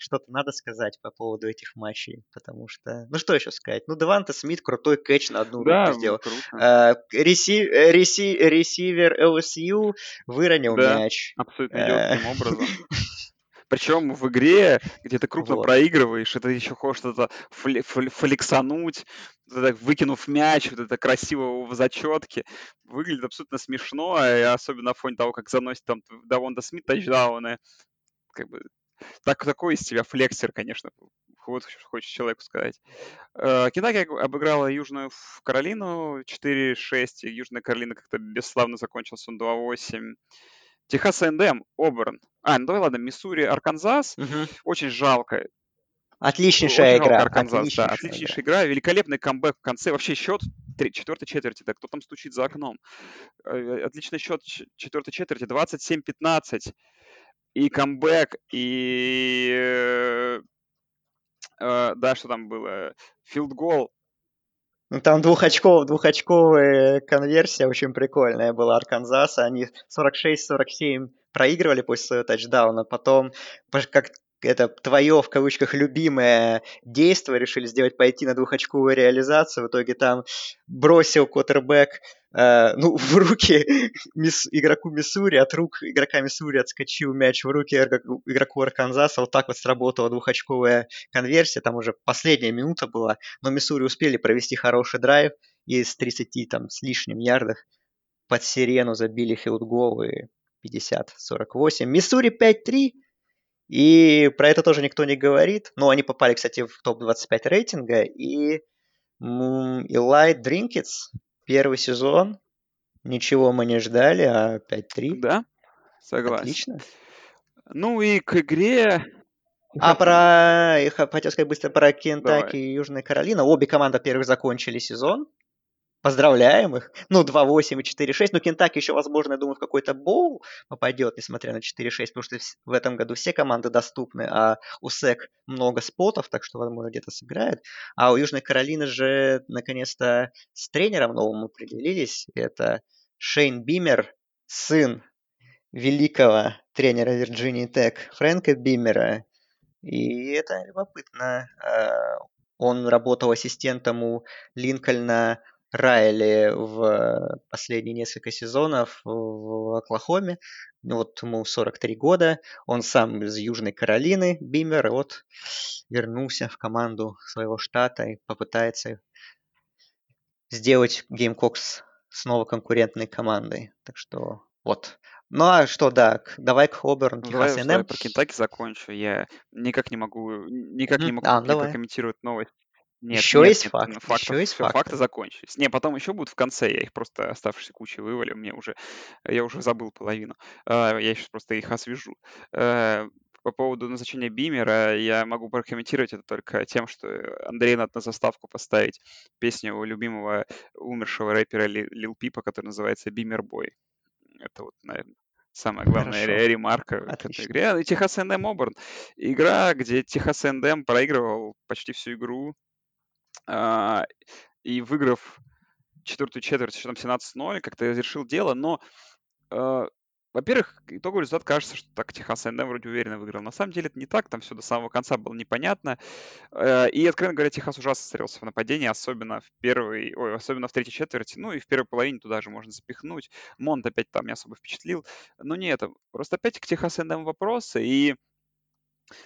Что-то надо сказать по поводу этих матчей, потому что... Ну, что еще сказать? Ну, Деванта Смит крутой кэч на одну да, руку сделал. А, реси... Реси... Ресивер эл эс ю выронил да, мяч. Абсолютно идет таким образом. Причем в игре, где ты крупно вот. проигрываешь, и ты еще хочешь что-то фли- фли- флексануть, выкинув мяч, вот это красиво в зачетке. Выглядит абсолютно смешно, особенно на фоне того, как заносит там Девонта Смит тачдауны. Как бы... Так, такой из тебя флексер, конечно, вот хочешь человеку сказать. Кентаки обыграла Южную Каролину четыре шесть, и Южная Каролина как-то бесславно закончился он два восемь. Техас Эндем, Оберн. А, ну давай, ладно, Миссури, Арканзас. Угу. Очень жалко. Отличнейшая Очень игра. Арканзас, отличнейшая, да, отличнейшая игра. игра. Великолепный камбэк в конце. Вообще счет четвертой четверти. Да, кто там стучит за окном? Отличный счет четвертой четверти. двадцать семь пятнадцать. И камбэк, и, э, э, да, что там было, филдгол. Ну, там двухочков, двухочковая конверсия очень прикольная была Арканзаса. Они сорок шесть - сорок семь проигрывали после своего тачдауна. Потом, как это твое, в кавычках, любимое действие решили сделать, пойти на двухочковую реализацию. В итоге там бросил квотербэк. Uh, ну, в руки игроку Миссури, от рук игрока Миссури отскочил мяч в руки игроку Арканзаса, вот так вот сработала двухочковая конверсия, там уже последняя минута была, но Миссури успели провести хороший драйв, и с тридцати там с лишним ярдах под сирену забили филдгол и пятьдесят - сорок восемь. Миссури пять три, и про это тоже никто не говорит, но они попали, кстати, в топ двадцать пять рейтинга, и Илай Дринкетс, первый сезон, ничего мы не ждали, а пять три. Да, согласен. Отлично. Ну и к игре... А про, я хотел сказать быстро про Кентаки и Южную Каролину. Обе команды первых закончили сезон. Поздравляем их. Ну, два восемь и четыре шесть. Но Кентаки еще, возможно, я думаю, в какой-то боул попадет, несмотря на четыре шесть, потому что в этом году все команды доступны, а у СЭК много спотов, так что, возможно, где-то сыграет. А у Южной Каролины же, наконец-то, с тренером новым определились. Это Шейн Бимер, сын великого тренера Virginia Tech Фрэнка Бимера. И это любопытно. Он работал ассистентом у Линкольна Райли в последние несколько сезонов в Оклахоме. Вот ему сорок три года. Он сам из Южной Каролины, Бимер. Вот вернулся в команду своего штата и попытается сделать Gamecocks снова конкурентной командой. Так что вот. Ну а что, да, давай к Оберн, Техас Эндем. Давай про Кентаки закончу. Я никак не могу, никак не могу а, прокомментировать новость. Нет, еще нет, есть нет, факт. Фактов, еще есть факты. Факты закончились. Не, потом еще будут в конце. Я их просто оставшейся кучей вывалил. Мне уже, я уже забыл половину. Я сейчас просто их освежу. По поводу назначения Бимера я могу прокомментировать это только тем, что Андрею надо на заставку поставить песню его любимого умершего рэпера Лил Пипа, которая называется «Бимер Бой». Это вот, наверное, самая главная Хорошо. ремарка Отлично. в этой игре. И Техас Эндем Оберн. Игра, где Техас Эндем проигрывал почти всю игру. А, и выиграв четвертую четверть, счетом семнадцать ноль, как-то разрешил дело. Но, а, во-первых, итоговый результат кажется, что так Техас Эндем вроде уверенно выиграл. На самом деле это не так. Там все до самого конца было непонятно. А, и, откровенно говоря, Техас ужасно стрелялся в нападении, особенно в первой, ой, особенно в третьей четверти. Ну и в первой половине туда же можно запихнуть. Монт опять там не особо впечатлил. Но не это. Просто опять к Техас Эндем вопросы. И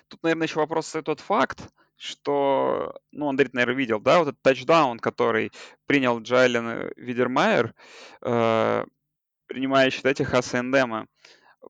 тут, наверное, еще вопрос стоит тот факт, что, ну, Андрей, наверное, видел, да, вот этот тачдаун, который принял Джайлен Видермайер, э, принимающий, да, Техаса Эндема.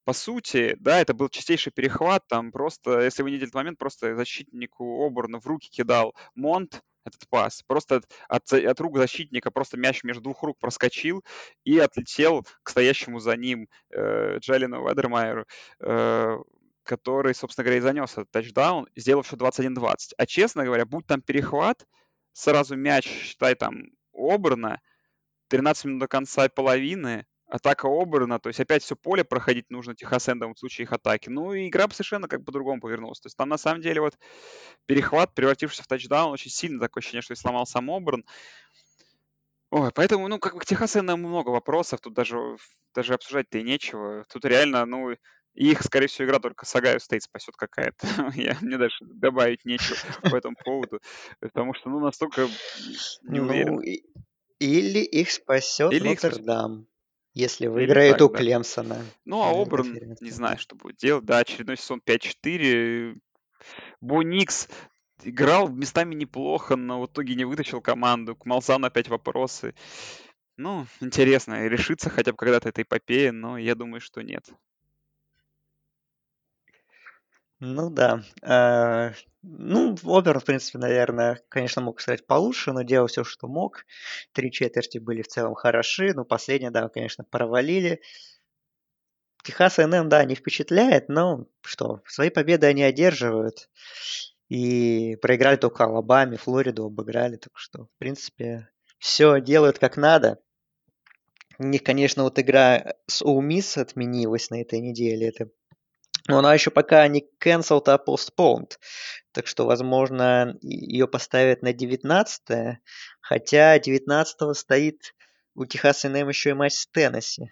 По сути, да, это был чистейший перехват, там просто, если вы не видели этот момент, просто защитнику Оберна в руки кидал Монт этот пас. Просто от, от, от рук защитника просто мяч между двух рук проскочил и отлетел к стоящему за ним э, Джайлену Видермайеру, э, который, собственно говоря, и занес этот тачдаун, сделав еще двадцать один двадцать. А, честно говоря, будь там перехват, сразу мяч, считай, там, Оберна, тринадцать минут до конца половины, атака Оберна, то есть опять все поле проходить нужно Техас Эндем в случае их атаки. Ну и игра совершенно как по-другому повернулась. То есть там, на самом деле, вот перехват, превратившийся в тачдаун, очень сильно такое ощущение, что и сломал сам Оберн. Ой, поэтому, ну, как бы к Техас Эндем много вопросов, тут даже, даже обсуждать-то и нечего. Тут реально, ну... Их, скорее всего, игра только с Огайо Стейт спасет какая-то. Я, мне даже добавить нечего по этому поводу, потому что, ну, настолько не уверен. Ну, и, или их спасет Нотр-Дам, если выиграет так, у да. Клемсона. Ну, а Оберн, не знаю, что будет делать. Да, очередной сезон пять четыре. Бо Никс играл местами неплохо, но в итоге не вытащил команду. К Малзану опять вопросы. Ну, интересно, решится хотя бы когда-то эта эпопея, но я думаю, что нет. Ну да. А, ну, Оберн, в принципе, наверное, конечно, мог сказать получше, но делал все, что мог. Три четверти были в целом хороши, но последние, да, конечно, провалили. Техас Эндем, да, не впечатляет, но что, свои победы они одерживают. И проиграли только Алабаме, Флориду обыграли, так что, в принципе, все делают как надо. У них, конечно, вот игра с Ole Miss отменилась на этой неделе, это... Но она еще пока не cancelled, а postponed. Так что, возможно, ее поставят на девятнадцатое. Хотя девятнадцатого стоит у Техаса Эндем еще и матч с Теннесси.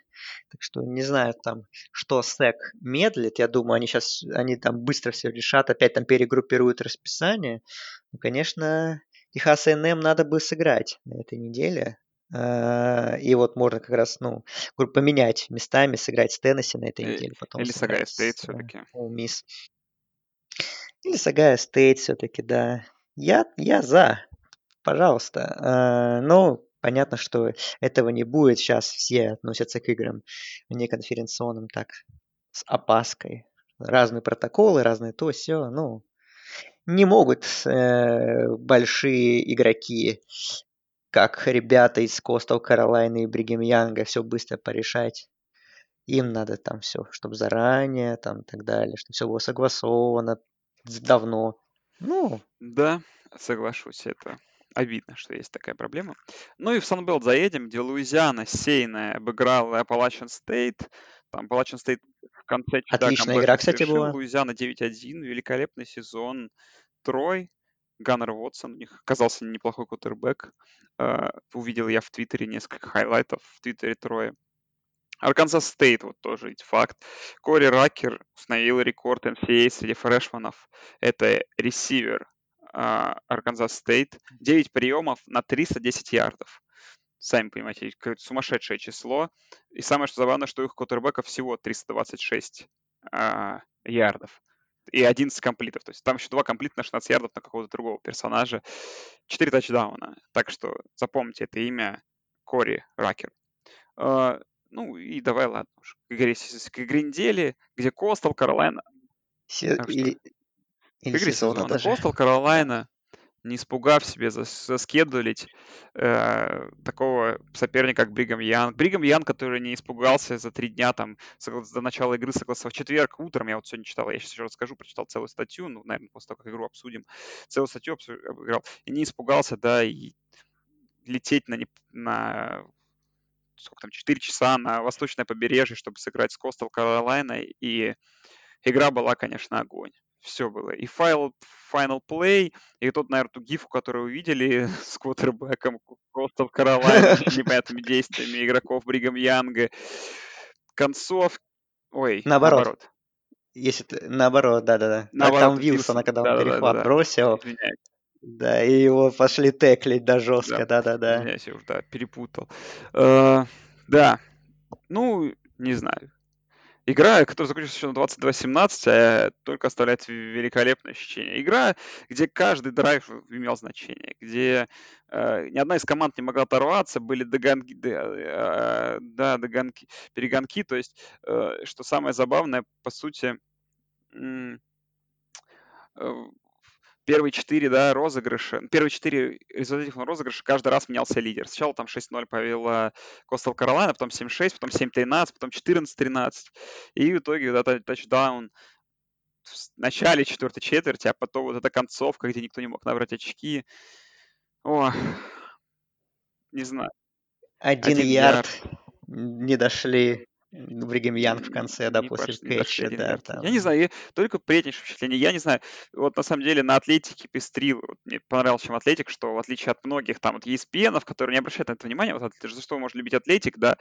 Так что не знаю там, что СЭК медлит. Я думаю, они сейчас они там быстро все решат. Опять там перегруппируют расписание. Ну, конечно, Техаса Эндем надо бы сыграть на этой неделе. И вот можно как раз, ну, поменять местами, сыграть с Теннесси на этой неделе. Потом или с Огайо Стейт все-таки. Мисс. Или с Огайо Стейт все-таки, да. Я, я за. Пожалуйста. Но понятно, что этого не будет. Сейчас все относятся к играм неконференционным так с опаской. Разные протоколы, разные то, все. Ну, не могут большие игроки, как ребята из Костел Каролайны и Бригем Янга, все быстро порешать. Им надо там все, чтобы заранее, там, и так далее, чтобы все было согласовано давно. Ну, да, соглашусь, это обидно, что есть такая проблема. Ну и в Санбелт заедем, где Луизиана сейная обыграла Appalachian State. Там Appalachian State в конце... Отличная игра, кстати, была. Луизиана девять один, великолепный сезон. Трой. Ганнер Уотсон, у них оказался неплохой квотербэк. Uh, увидел я в Твиттере несколько хайлайтов. В Твиттере трое. Арканзас Стейт, вот тоже факт. Кори Ракер установил рекорд эн си эй среди фрешманов. Это ресивер Арканзас uh, Стейт. девять приемов на триста десять ярдов. Сами понимаете, какое-то сумасшедшее число. И самое что забавное, что у их квотербэков всего триста двадцать шесть uh, ярдов. И одиннадцать комплитов. То есть там еще два комплита на шестнадцать ярдов на какого-то другого персонажа. четыре тачдауна. Так что запомните это имя — Кори Ракер. Ну и давай, ладно, уж к игре, к игре недели, где Костел, Каролайна. Се... Или... Или игре сезона. Костел, Каролайна, не испугав себе заскедулить э, такого соперника, как Бригам Ян. Бригам Ян, который не испугался за три дня там, до начала игры, согласился в четверг утром. Я вот сегодня читал, я сейчас еще расскажу, прочитал целую статью, ну, наверное, после того, как игру обсудим. Целую статью обсу... обыграл. И не испугался, да, и лететь на... на... сколько там, четыре часа на восточное побережье, чтобы сыграть с Coastal Carolina, и игра была, конечно, огонь. Все было. И файл, Final Play, и тот, наверное, ту гифу, которую вы видели с квотербэком Coastal Carolina, с непонятными действиями игроков Бригам Янга. Концов... Ой, наоборот. наоборот. Если ты... Наоборот, да-да-да. Наоборот, там Вилсона, когда да, он перехват да, да, бросил. Извиняюсь. Да, и его пошли теклить, да, жестко, да-да-да. Я себя уже, да, перепутал. Э, да, ну, не знаю. Игра, которая закончилась еще на двадцать два семнадцать, а только оставляет великолепное ощущение. Игра, где каждый драйв имел значение, где э, ни одна из команд не могла оторваться, были догонки, да, да, догонки, перегонки, то есть, э, что самое забавное, по сути... Э, Первые четыре, да, розыгрыша, первые четыре результативного розыгрыша каждый раз менялся лидер. Сначала там шесть ноль повела Coastal Carolina, потом семь шесть, потом семь тринадцать, потом четырнадцать тринадцать. И в итоге вот этот тачдаун в начале четвертой четверти, а потом вот эта концовка, где никто не мог набрать очки. О, не знаю. Один, Один ярд. ярд. Не дошли. Бригам Янг в конце, да, не после кэча, да, там. Я не знаю, я... только приятнейшее впечатление. Я не знаю, вот на самом деле на Атлетике пестрил. Вот мне понравилось, чем Атлетик, что в отличие от многих там вот и эс пи эн-ов, которые не обращают на это внимания, вот за что можно любить Атлетик, да,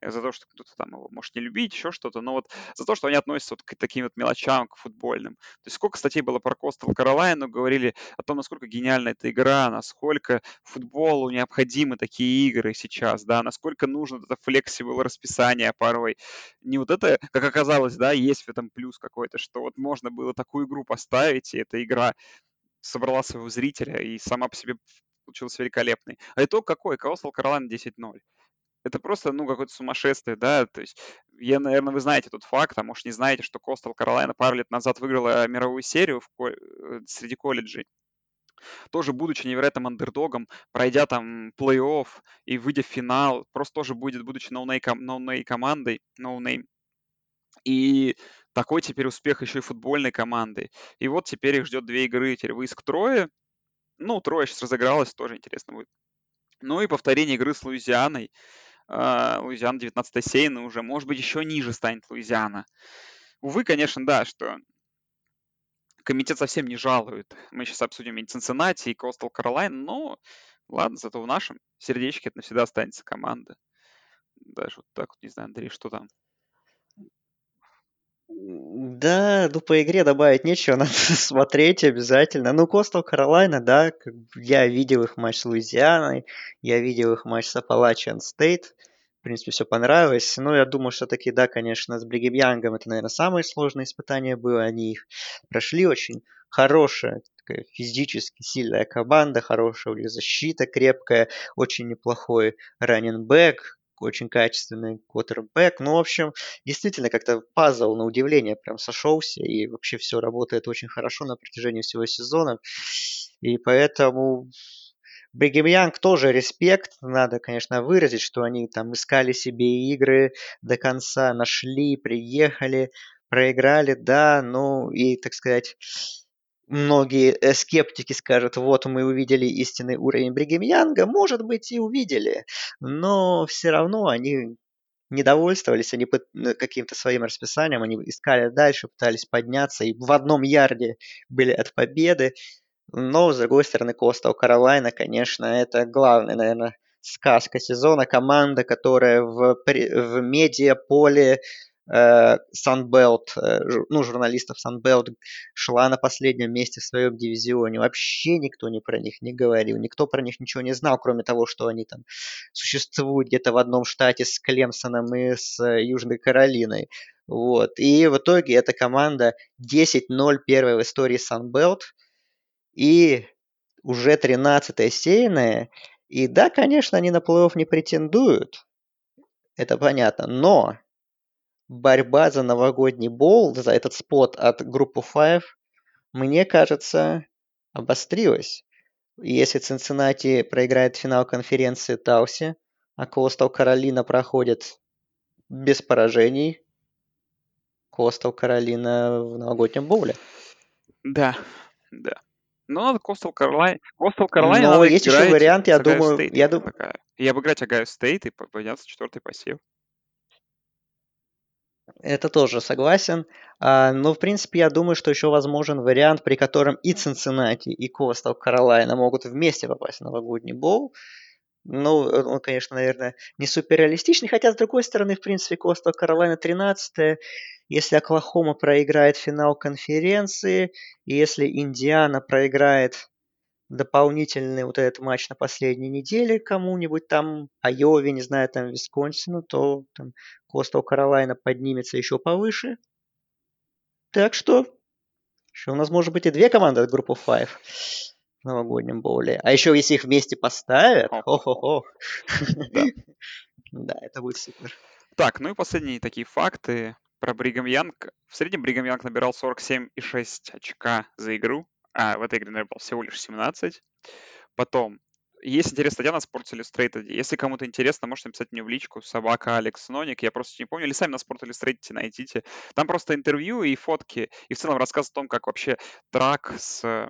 за то, что кто-то там его может не любить, еще что-то, но вот за то, что они относятся вот к таким вот мелочам, к футбольным. То есть сколько статей было про Coastal Carolina, говорили о том, насколько гениальна эта игра, насколько футболу необходимы такие игры сейчас, да, насколько нужно это flexible расписание порой. Не вот это, как оказалось, да, есть в этом плюс какой-то, что вот можно было такую игру поставить, и эта игра собрала своего зрителя и сама по себе получилась великолепной. А итог какой? Coastal Carolina десять ноль. Это просто, ну, какое-то сумасшествие, да, то есть, я, наверное, вы знаете тот факт, а может не знаете, что Coastal Carolina пару лет назад выиграла мировую серию в кол... среди колледжей. Тоже, будучи невероятным андердогом, пройдя там плей-офф и выйдя в финал, просто тоже будет, будучи ноуней-командой, ноунейм. И такой теперь успех еще и футбольной команды. И вот теперь их ждет две игры. Теперь выиск трое. Ну, трое сейчас разыгралось, тоже интересно будет. Ну и повторение игры с Луизианой. Луизиана девятнадцатая сеяна уже. Может быть, еще ниже станет Луизиана. Увы, конечно, да, что... Комитет совсем не жалует. Мы сейчас обсудим и Цинциннати, и Coastal Carolina, но ладно, зато в нашем сердечке это навсегда останется команда. Даже вот так вот, не знаю, Андрей, что там? Да, ну по игре добавить нечего, надо смотреть обязательно. Ну, Coastal Carolina, да, я видел их матч с Луизианой, я видел их матч с Appalachian State. В принципе, все понравилось. Но я думаю, что таки, да, конечно, с Бригам Янгом это, наверное, самое сложное испытание было. Они их прошли. Очень хорошая, такая физически сильная команда, хорошая у них защита, крепкая, очень неплохой раннинг-бэк, очень качественный квотербэк. Ну, в общем, действительно, как-то пазл на удивление прям сошелся. И вообще все работает очень хорошо на протяжении всего сезона. И поэтому... Бригам Янг тоже респект, надо, конечно, выразить, что они там искали себе игры до конца, нашли, приехали, проиграли, да, ну и, так сказать, многие скептики скажут, вот мы увидели истинный уровень Бригам Янга, может быть и увидели, но все равно они... недовольствовались, они каким-то своим расписанием, они искали дальше, пытались подняться и в одном ярде были от победы. Но, с другой стороны, Coastal Carolina, конечно, это главная, наверное, сказка сезона. Команда, которая в, в медиаполе э, Sunbelt, э, ну, журналистов Sunbelt, шла на последнем месте в своем дивизионе. Вообще никто не про них не говорил, никто про них ничего не знал, кроме того, что они там существуют где-то в одном штате с Клемсоном и с Южной Каролиной. Вот. И в итоге эта команда десять ноль, первая в истории Sunbelt. И уже тринадцатая сеянная. И да, конечно, они на плей-офф не претендуют. это понятно. Но борьба за новогодний боул, за этот спот от группы Five, мне кажется, обострилась. Если Цинциннати проиграет финал конференции Талсе, а Coastal Carolina проходит без поражений, Coastal Carolina в новогоднем боуле. Да, да. Но Coastal Carolina... Coastal Carolina но есть еще вариант, я думаю... State, я, дум... и обыграть Огайо Стейт и подняться четвертый посев. Это тоже согласен. А, но, в принципе, я думаю, что еще возможен вариант, при котором и Цинциннати, и Coastal Carolina могут вместе попасть в новогодний боул. Ну, он, конечно, наверное, не суперреалистичный, хотя, с другой стороны, в принципе, Coastal Carolina тринадцатая. Если Оклахома проиграет финал конференции, и если Индиана проиграет дополнительный вот этот матч на последней неделе кому-нибудь там, Айове, не знаю, там, Висконсину, то там Coastal Carolina поднимется еще повыше. Так что еще у нас может быть и две команды от группы Five в новогоднем боуле. А еще если их вместе поставят, хо-хо-хо. Да, это будет супер. Так, ну и последние такие факты про Бригам Янг. В среднем Бригам Янг набирал сорок семь целых шесть очка за игру. А в этой игре, наверное, было всего лишь семнадцать. Потом, есть интересная статья на Sports Illustrated. Если кому-то интересно, можете написать мне в личку. Собака Алекс Ноник. Я просто не помню. Или сами на Sports Illustrated найдите. Там просто интервью и фотки. И в целом рассказ о том, как вообще трак с...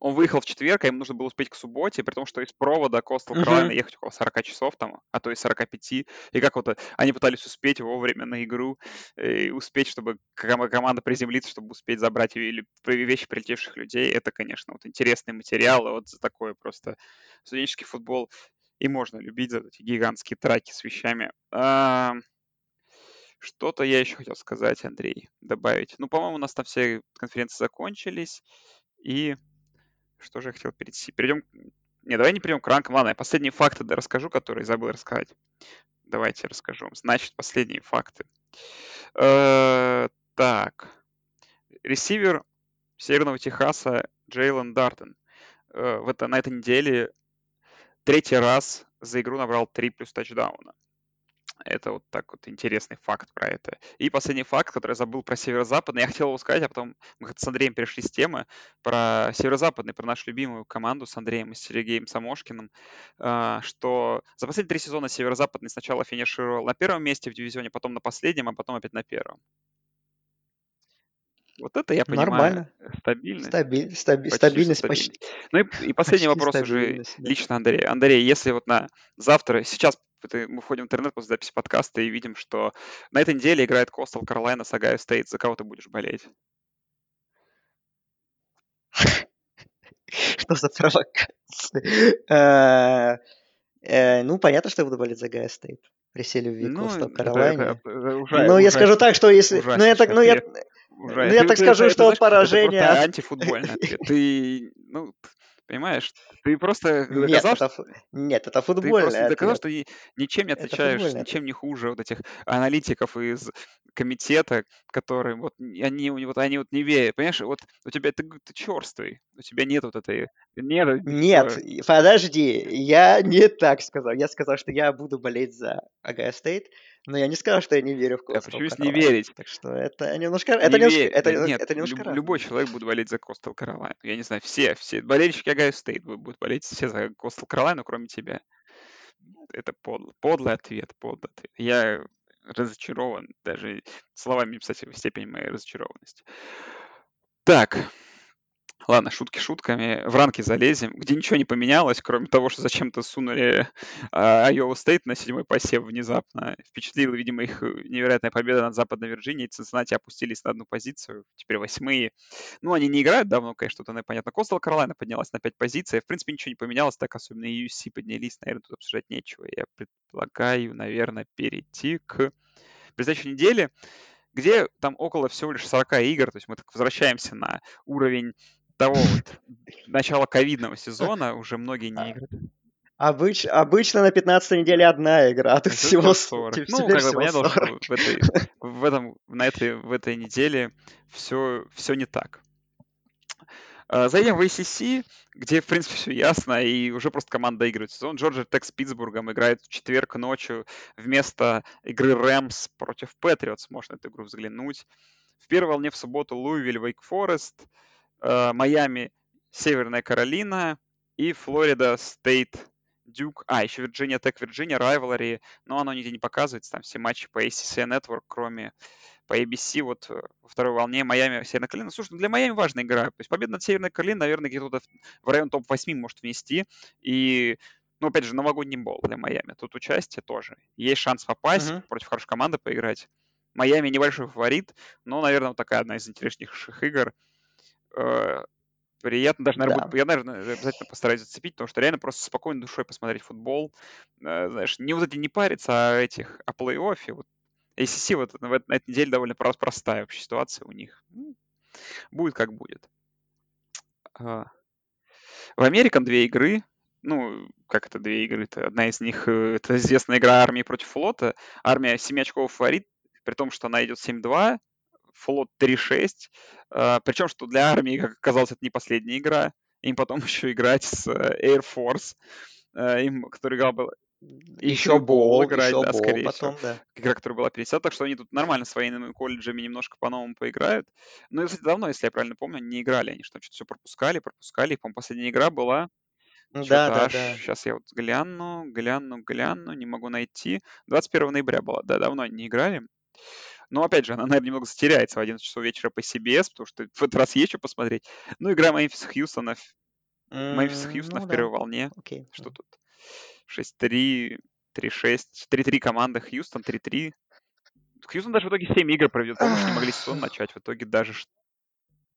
Он выехал в четверг, а им нужно было успеть к субботе, при том, что из провода Coastal Carolina uh-huh. ехать около сорок часов, там, а то и сорок пять. И как вот они пытались успеть вовремя на игру, и успеть, чтобы команда приземлиться, чтобы успеть забрать вещи прилетевших людей. Это, конечно, вот интересный материал. И вот за такое просто студенческий футбол и можно любить, за эти гигантские траки с вещами. А... Что-то я еще хотел сказать, Андрей, добавить. Ну, по-моему, у нас там все конференции закончились, и... Что же я хотел перейти? Перейдем... Не, давай не перейдем к ранкам. Ладно, я последние факты да расскажу, которые забыл рассказать. Давайте расскажу. Значит, последние факты. Э-э- так. Ресивер Северного Техаса Джейлен Дартон. Э-э- в это, на этой неделе третий раз за игру набрал три плюс тачдауна. Это вот так вот интересный факт про это. И последний факт, который я забыл про Северо-Западный. Я хотел его сказать, а потом мы с Андреем перешли с темы про Северо-Западный, про нашу любимую команду с Андреем и с Сергеем Самошкиным, что за последние три сезона Северо-Западный сначала финишировал на первом месте в дивизионе, потом на последнем, а потом опять на первом. Вот это я понимаю. Нормально. Стабильность. Стабиль, стаби, почти стабильность почти. Ну и, и последний почти вопрос уже да. лично Андрей. Андрей, если вот на завтра, сейчас мы входим в интернет после записи подкаста и видим, что на этой неделе играет Coastal Carolina с Огайо Стейт, за кого ты будешь болеть? Что за провокация? Ну, понятно, что я буду болеть за Огайо Стейт. При всей любви к Coastal Carolina. Ну, я скажу так, что если... Ну, я так... Ну, я ты, так ты, скажу, ты, что ты, знаешь, поражение... Это просто антифутбольный ответ. Ты, ну, понимаешь, ты просто доказал, нет, что... Это, нет, это футбольный ответ. Ты просто доказал, что ничем не отличаешь, ничем не хуже вот этих аналитиков из комитета, которые вот они вот, они вот не верят. Понимаешь, вот у тебя... Ты, ты черствый, у тебя нет вот этой... Нет, нет подожди, я не так сказал. Я сказал, что я буду болеть за Огайо Стейт. Но я не сказал, что я не верю в Coastal Carolina. Я почему-то не верить. Так что это немножко... Это не немножко... Ве... Это, Нет, это немножко люб... любой человек будет болеть за Coastal Carolina. Я не знаю, все, все болельщики Огайо Стейт будут болеть все за Coastal Carolina, кроме тебя. Это подлый, подлый ответ, подлый ответ. Я разочарован, даже словами, кстати, в степени моей разочарованности. Так, ладно, шутки шутками. В ранки залезем, где ничего не поменялось, кроме того, что зачем-то сунули Iowa State на седьмой посев внезапно. Впечатлила, видимо, их невероятная победа над Западной Вирджинией. Цинциннати опустились на одну позицию, теперь восьмые. Ну, они не играют давно, конечно, тут непонятно. Coastal Carolina поднялась на пять позиций. В принципе, ничего не поменялось, так особенно и ю эс си поднялись. Наверное, тут обсуждать нечего. Я предлагаю, наверное, перейти к предстоящей неделе, где там около всего лишь сорок игр. То есть мы так возвращаемся на уровень того вот начала ковидного сезона, уже многие не играют. Обыч, обычно на пятнадцатой неделе одна игра, а тут это всего сорок. сорок. Ну, как бы понятно, что в этой, в этом, на этой, в этой неделе все, все не так. Зайдем в эй си си, где, в принципе, все ясно, и уже просто команда доигрывает сезон. Джорджия Тек с Питтсбургом играет в четверг ночью вместо игры Рэмс против Патриотс. Можно эту игру взглянуть. В первой волне в субботу Луивиль, Вейк Форест, Майами, Северная Каролина и Флорида Стейт, Дюк. А, еще Virginia Tech, Virginia, Rivalry, но оно нигде не показывается. Там все матчи по эй си си Network, кроме по эй би си, вот во второй волне Майами, Северная Каролина. Слушай, ну для Майами важная игра. То есть победа над Северной Каролиной, наверное, где-то в район топ восемь может внести. И, ну, опять же, новогодний бол для Майами. Тут участие тоже. Есть шанс попасть, uh-huh. против хорошей команды поиграть. Майами небольшой фаворит, но, наверное, вот такая одна из интереснейших игр. Приятно даже, наверное, да. будет, я, наверное, обязательно постараюсь зацепить, потому что реально просто спокойной душой посмотреть футбол. Знаешь, не вот эти не париться, а этих, о плей-оффе. Вот. эй си си вот на этой неделе довольно простая вообще ситуация у них. Будет как будет. В Американ две игры. Ну, как это две игры-то? Одна из них, это известная игра армии против флота. Армия семь очков фаворит, при том, что она идет семь-два. Флот три шесть, uh, причем, что для армии, как оказалось, это не последняя игра, им потом еще играть с uh, Air Force, uh, им, который играл был... Еще бол играть, еще да, бол, скорее потом, всего. Да. Игра, которая была пятьдесят, так что они тут нормально с военными колледжами немножко по-новому поиграют. Но, кстати, давно, если я правильно помню, не играли они, что что-то все пропускали, пропускали. И, по-моему, последняя игра была... Ну, да, да, аж... да. Сейчас я вот гляну, гляну, гляну, не могу найти. двадцать первого ноября была, да, давно не играли. Но, опять же, она, наверное, немного затеряется в одиннадцать часов вечера по си би эс, потому что в этот раз есть что посмотреть. Ну, игра Мемфис-Хьюстона mm, ну, в первой да. волне. Okay. Что mm. тут? шесть-три, три шесть, три-три команда, Хьюстон три-три. Хьюстон даже в итоге семь игр проведет, потому что не могли сезон начать. В итоге даже...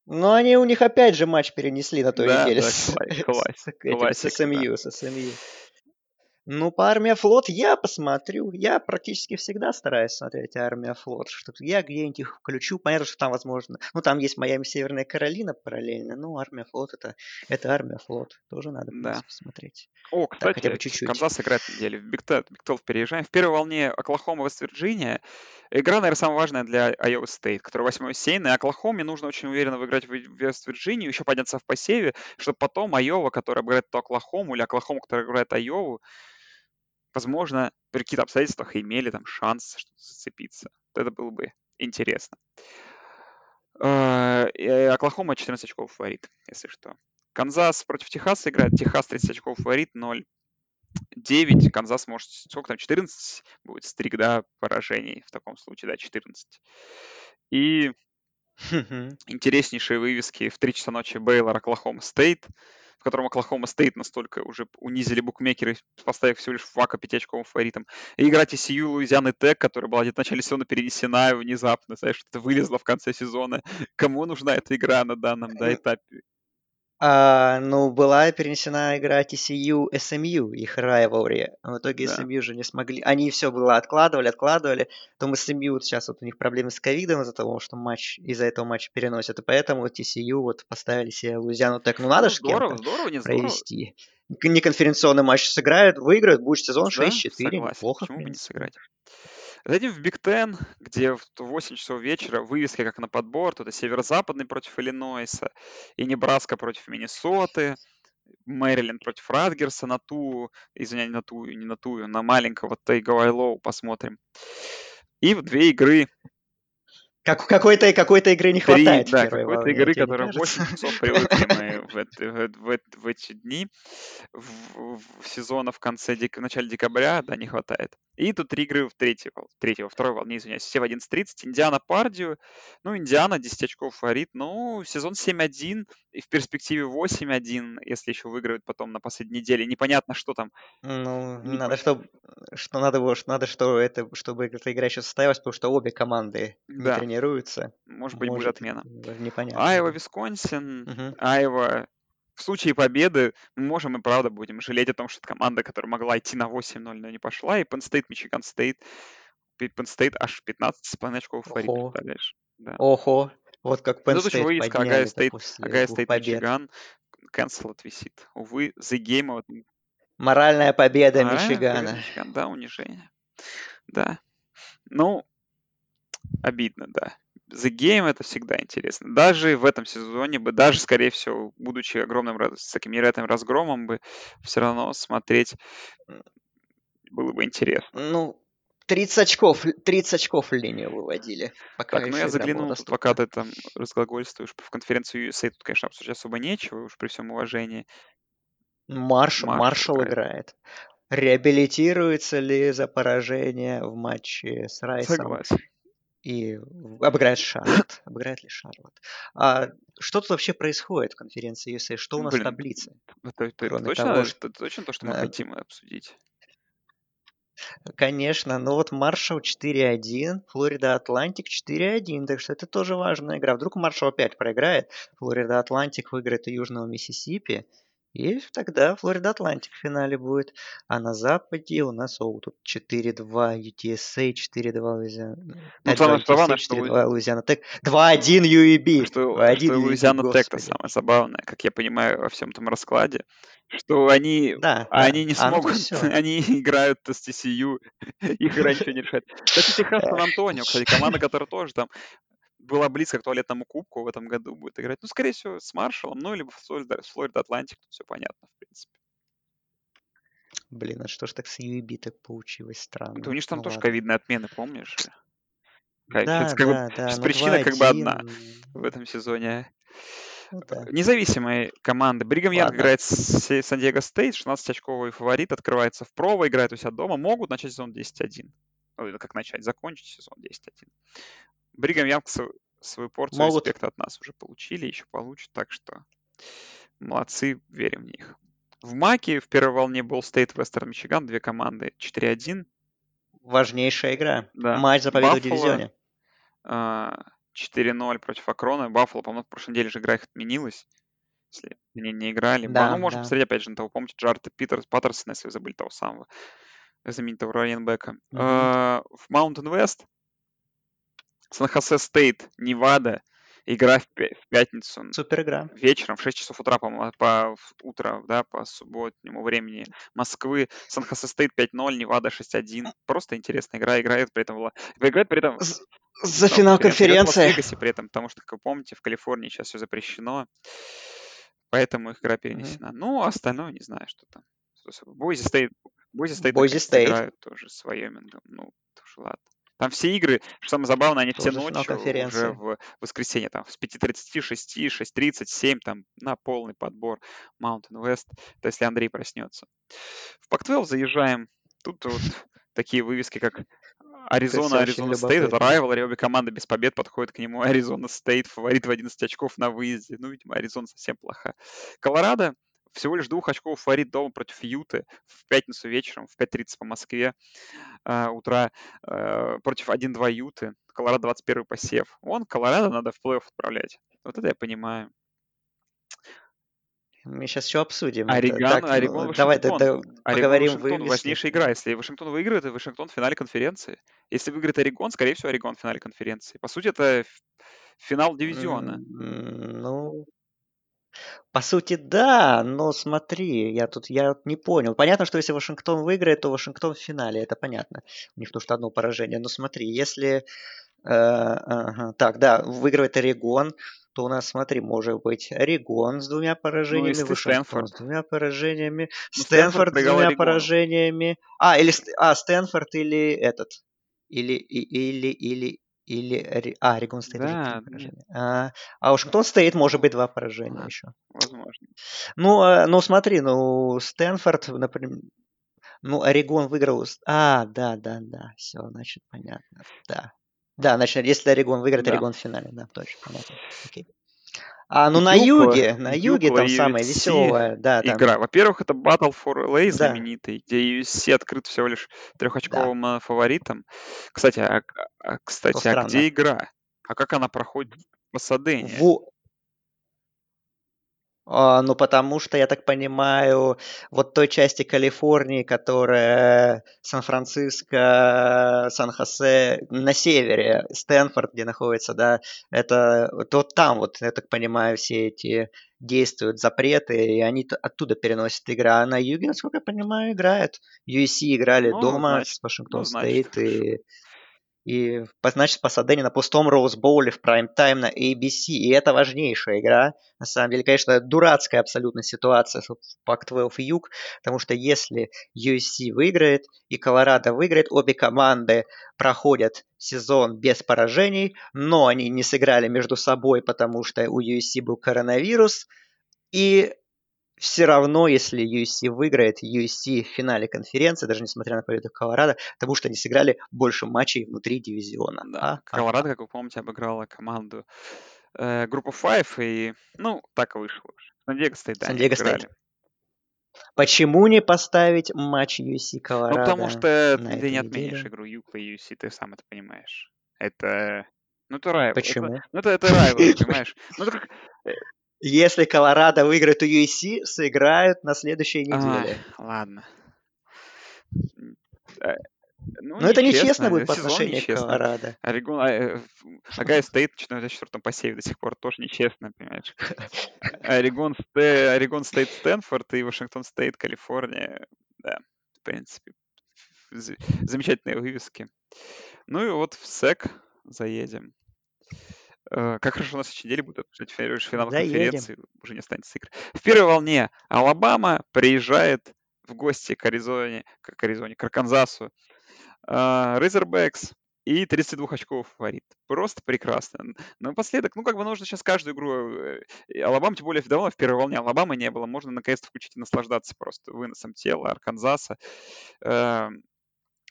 Но они у них опять же матч перенесли на той да, неделе. Да, с, класс, класс, с СМЮ, да. с СМЮ. Ну, по армия-флот я посмотрю. Я практически всегда стараюсь смотреть армия-флот. Что-то я где-нибудь их включу. Понятно, что там, возможно... Ну, там есть Майами, Северная Каролина параллельно. Ну, армия-флот это, это армия-флот. Тоже надо да. посмотреть. О, кстати, так, хотя бы чуть-чуть. Канзас играет в неделю. В Big Ten переезжаем. В первой волне Оклахома, Вест-Вирджиния. Игра, наверное, самая важная для Iowa State, которая восьмой сеяна. И Оклахоме нужно очень уверенно выиграть в Вест-Вирджинию, еще подняться в посеве, чтобы потом Айова, которая играет то Оклахому, или Оклахому, которая играет Айову, возможно, при каких-то обстоятельствах имели там шанс что-то зацепиться. Это было бы интересно. Оклахома четырнадцать очков фаворит, если что. Канзас против Техаса играет. Техас тридцать очков фаворит, ноль девять. Канзас может, сколько там, четырнадцать? Будет стрик, да, поражений в таком случае, да, четырнадцать. И интереснейшие вывески в три часа ночи Baylor, Oklahoma State, в котором Oklahoma State настолько уже унизили букмекеры, поставив всего лишь Вака пятиочковым фаворитом. И игра ти си ю, Луизиана Tech, которая была где-то в начале сезона перенесена внезапно, знаешь, что-то вылезло в конце сезона. Кому нужна эта игра на данном да, этапе? А, ну, была перенесена игра ти си ю, эс эм ю, их rivalry. А в итоге да. эс эм ю же не смогли. Они все было откладывали, откладывали. Потом эс эм ю сейчас вот у них проблемы с ковидом из-за того, что матч из-за этого матча переносят. И поэтому ти си ю вот поставили себе Луизиану Тек. Ну, надо ну, же здорово, здорово, не провести. Здорово. Неконференционный матч сыграют, выиграют, будет сезон да? шесть-четыре. Согласен. Неплохо. Почему бы не сыграть? Зайдем в Big Ten, где в восемь часов вечера вывески как на подбор. Тут и Северо-Западный против Иллинойса, и Небраска против Миннесоты, Мэриленд против Ратгерса, на ту, извиняюсь, на ту, не на ту, на маленького Тейговайлоу посмотрим. И в две игры... Как, какой-то, какой-то игры не хватает. Три, да, какой-то волне, игры, которая восемь часов привыкли мы в, в, в, в эти дни. В, в сезона в конце, в начале декабря, да, не хватает. И тут три игры в третьей, третьего, второй волне, извиняюсь, все в одиннадцать тридцать. Индиана, Пердью. Ну, Индиана, десять очков фаворит. Ну, сезон семь-один и в перспективе восемь-один, если еще выиграют потом на последней неделе. Непонятно, что там. Ну, не надо, чтоб, что надо, было, что надо что это, чтобы эта игра еще состоялась, потому что обе команды да. тренируются. Может, Может быть, будет отмена. Непонятно. Айва, Висконсин, Айва. Угу. В случае победы мы можем и правда будем жалеть о том, что это команда, которая могла идти на восемь-ноль, но не пошла. И Penn State, Мичиган Стейт. Penn State аж пятнадцать с половиной очков фаворит. Представляешь? Да. Охо. Вот как Penn State подняли. Ну, тут Огайо Стейт, Мичиган. Cancel отвисит. Увы, The Game. Вот... Моральная победа а, Мичигана. Мичиган, да, унижение. Да. Ну... Обидно, да. The Game — это всегда интересно. Даже в этом сезоне бы, даже, скорее всего, будучи огромным, с таким невероятным разгромом бы, все равно смотреть было бы интересно. Ну, тридцать очков, тридцать очков в линию выводили. Пока так, ну я заглянул, тут, пока ты там разглагольствуешь, в конференцию ю эс эй тут, конечно, обсуждать особо нечего, уж при всем уважении. Марш, Марш, Маршалл играет. играет. Реабилитируется ли за поражение в матче с Райсом? Согласен. И обыграет Шарлотт. Обыграет ли Шарлотт? А что тут вообще происходит в конференции ю эс эй? Что у нас Блин, в таблице? Это, это, Кроме точно, того, что... это точно то, что мы а... хотим обсудить? Конечно. Но вот Маршалл четыре один, Флорида Атлантик четыре один. Так что это тоже важная игра. Вдруг Маршалл опять проиграет, Флорида Атлантик выиграет у Южного Миссисипи. И тогда Флорида Атлантик в финале будет. А на Западе у нас о, тут четыре два ю ти эс эй, четыре два Луизиана. Ну, самое забавное, что Луизиана Тек. два один ю и би. Что Луизиана Тек-то самое забавное, как я понимаю, во всем этом раскладе. Что они, да, они да. не смогут, а, ну, они играют с ти си ю, их раньше не решать. Кстати, Техас Сан-Антонио, кстати, команда, которая тоже там была близко к туалетному кубку, в этом году будет играть. Ну, скорее всего, с Маршаллом, ну, либо с Флорида Атлантик, тут все понятно, в принципе. Блин, а что ж так с ю и би так получилось странно? Да у них там ну, тоже ладно. ковидные отмены, помнишь? Да, да, как да. Бы, да. Причина два один... как бы одна в этом сезоне. Ну, да. Независимые команды. Бригам Янг играет с Сан-Диего Стейт, шестнадцатиочковый фаворит, открывается в прово, играет у себя дома, могут начать сезон десять один. Ну, как начать, закончить сезон десять один. Бригам Янг свою порцию Могут. респекта от нас уже получили, еще получат, так что молодцы, верим в них. В Маке в первой волне был State Western Michigan, две команды четыре один. Важнейшая игра. Да. Матч за победу Buffalo, в дивизионе. четыре ноль против Акрона. Баффало, по-моему, в прошлой неделе же игра их отменилась. Если они не играли. Да, ну, можно да. посмотреть, опять же, на того, помните, Джарта Питерс, Паттерсона, если вы забыли того самого знаменитого раненбека. Mm-hmm. Uh, в Mountain West Сан-Хосе Стейт, Невада. Игра в пятницу. Супер игра. Вечером в шесть часов утра, по-моему, по утро, да, по субботнему времени Москвы. Сан-Хосе Стейт пять ноль, Невада шесть один. Просто интересная игра. Играет при этом... Играет при этом... За финал конференции. В Лас-Вегасе при этом, потому что, как вы помните, в Калифорнии сейчас все запрещено. Поэтому их игра перенесена. Mm-hmm. Ну, а остальное не знаю, что там. Бойзи Стейт. Бойзи Стейт играют тоже с Вайомингом. Ну, тоже ладно. Там все игры, что самое забавное, они все ночью уже в воскресенье, там, с пять тридцать, шесть, шесть тридцать, семь, там, на полный подбор Mountain West, то если Андрей проснется. В Pac-двенадцать заезжаем, тут вот такие вывески, как Аризона, Аризона Стейт, это райвелри, обе команды без побед подходят к нему, Аризона Стейт, фаворит в одиннадцать очков на выезде, ну, видимо, Аризона совсем плоха. Колорадо, всего лишь двух очков фаворит дома против Юты в пятницу вечером, в пять тридцать по Москве э, утра э, против один два Юты. Колорадо двадцать первый посев. Вон, Колорадо надо в плей-офф отправлять. Вот это я понимаю. Мы сейчас все обсудим. Орегон, так, Орегон, ну, давай да, да, поговорим. Орегон, Вашингтон, важнейшая игра. Если Вашингтон выиграет, то Вашингтон в финале конференции. Если выиграет Орегон, скорее всего, Орегон в финале конференции. По сути, это финал дивизиона. Ну... По сути, да, но смотри, я тут я не понял. Понятно, что если Вашингтон выиграет, то Вашингтон в финале, это понятно. У них только одно поражение. Но смотри, если... Э, ага, так, да, выигрывает Орегон, то у нас, смотри, может быть Орегон с двумя поражениями, ну, Вашингтон с двумя поражениями, ну, Стэнфорд, Стэнфорд с двумя Орегон. поражениями. А, или а, Стэнфорд или этот. Или, или, или... Или... А, Орегон Стейт да, уже да. А Вашингтон Стейт может быть два поражения да, еще. Возможно. Ну, ну, смотри, ну, Стэнфорд, например... Ну, Орегон выиграл... А, да, да, да. Все, значит, понятно. Да, да, значит, если Орегон выиграет, да. Орегон в финале. Да, точно, понятно. Окей. А, ну, Юпа, на юге, на юге Юпа, там самая веселая да, игра. Там. Во-первых, это Battle for эл эй знаменитый, да. где ю эс си открыт всего лишь трехочковым да. фаворитом. Кстати, а, а, кстати, а где игра? А как она проходит в Пасадене? В... А, ну, потому что, я так понимаю, вот той части Калифорнии, которая Сан-Франциско, Сан-Хосе, на севере, Стэнфорд, где находится, да, это вот там вот, я так понимаю, все эти действуют запреты, и они оттуда переносят игры. А на юге, насколько я понимаю, играют. ю эс си играли ну, дома значит, с Вашингтон ну, Стейт и... и значит Пасадена на пустом Роуз-боуле в прайм-тайм на эй би си, и это важнейшая игра. На самом деле, конечно, дурацкая абсолютно ситуация в Пак двенадцать и Юг, потому что если ю эс си выиграет и Колорадо выиграет, обе команды проходят сезон без поражений, но они не сыграли между собой, потому что у ю эс си был коронавирус, и все равно, если ю эс си выиграет, ю эс си в финале конференции, даже несмотря на победу Колорадо, потому что они сыграли больше матчей внутри дивизиона. Да, а? Колорадо, как вы помните, обыграла команду э, группы Five, и, ну, так и вышло. Сан-Диего Стейт, да, Сан-Диего Стейт. Почему не поставить матч ю эс си Колорадо? Ну, потому что ты не отменишь игру Юкла и ю эс си, ты сам это понимаешь. Это... Ну, это райвел. Почему? Ну, это райвел, понимаешь? Ну, это как... Если Колорадо выиграет у ю эс си, сыграют на следующей неделе. А, ладно. Ну, Но это нечестно будет по отношению к Колорадо. Огайо Стейт в четырнадцатом посеве до сих пор тоже нечестно, понимаешь. Орегон Стейт, Стэнфорд и Вашингтон Стейт, Калифорния. Да, в принципе, замечательные вывески. Ну и вот в СЭК заедем. Как хорошо у нас в неделе будут обсуждать финал конференции, уже не останется игр. В первой волне Алабама приезжает в гости к Аризоне, к Аризоне, к Канзасу. Рейзербэкс и тридцать два очков фаворит. Просто прекрасно. Напоследок, ну как бы нужно сейчас каждую игру. Алабама, тем более давно в первой волне Алабамы не было. Можно наконец-то включить и наслаждаться просто выносом тела Арканзаса.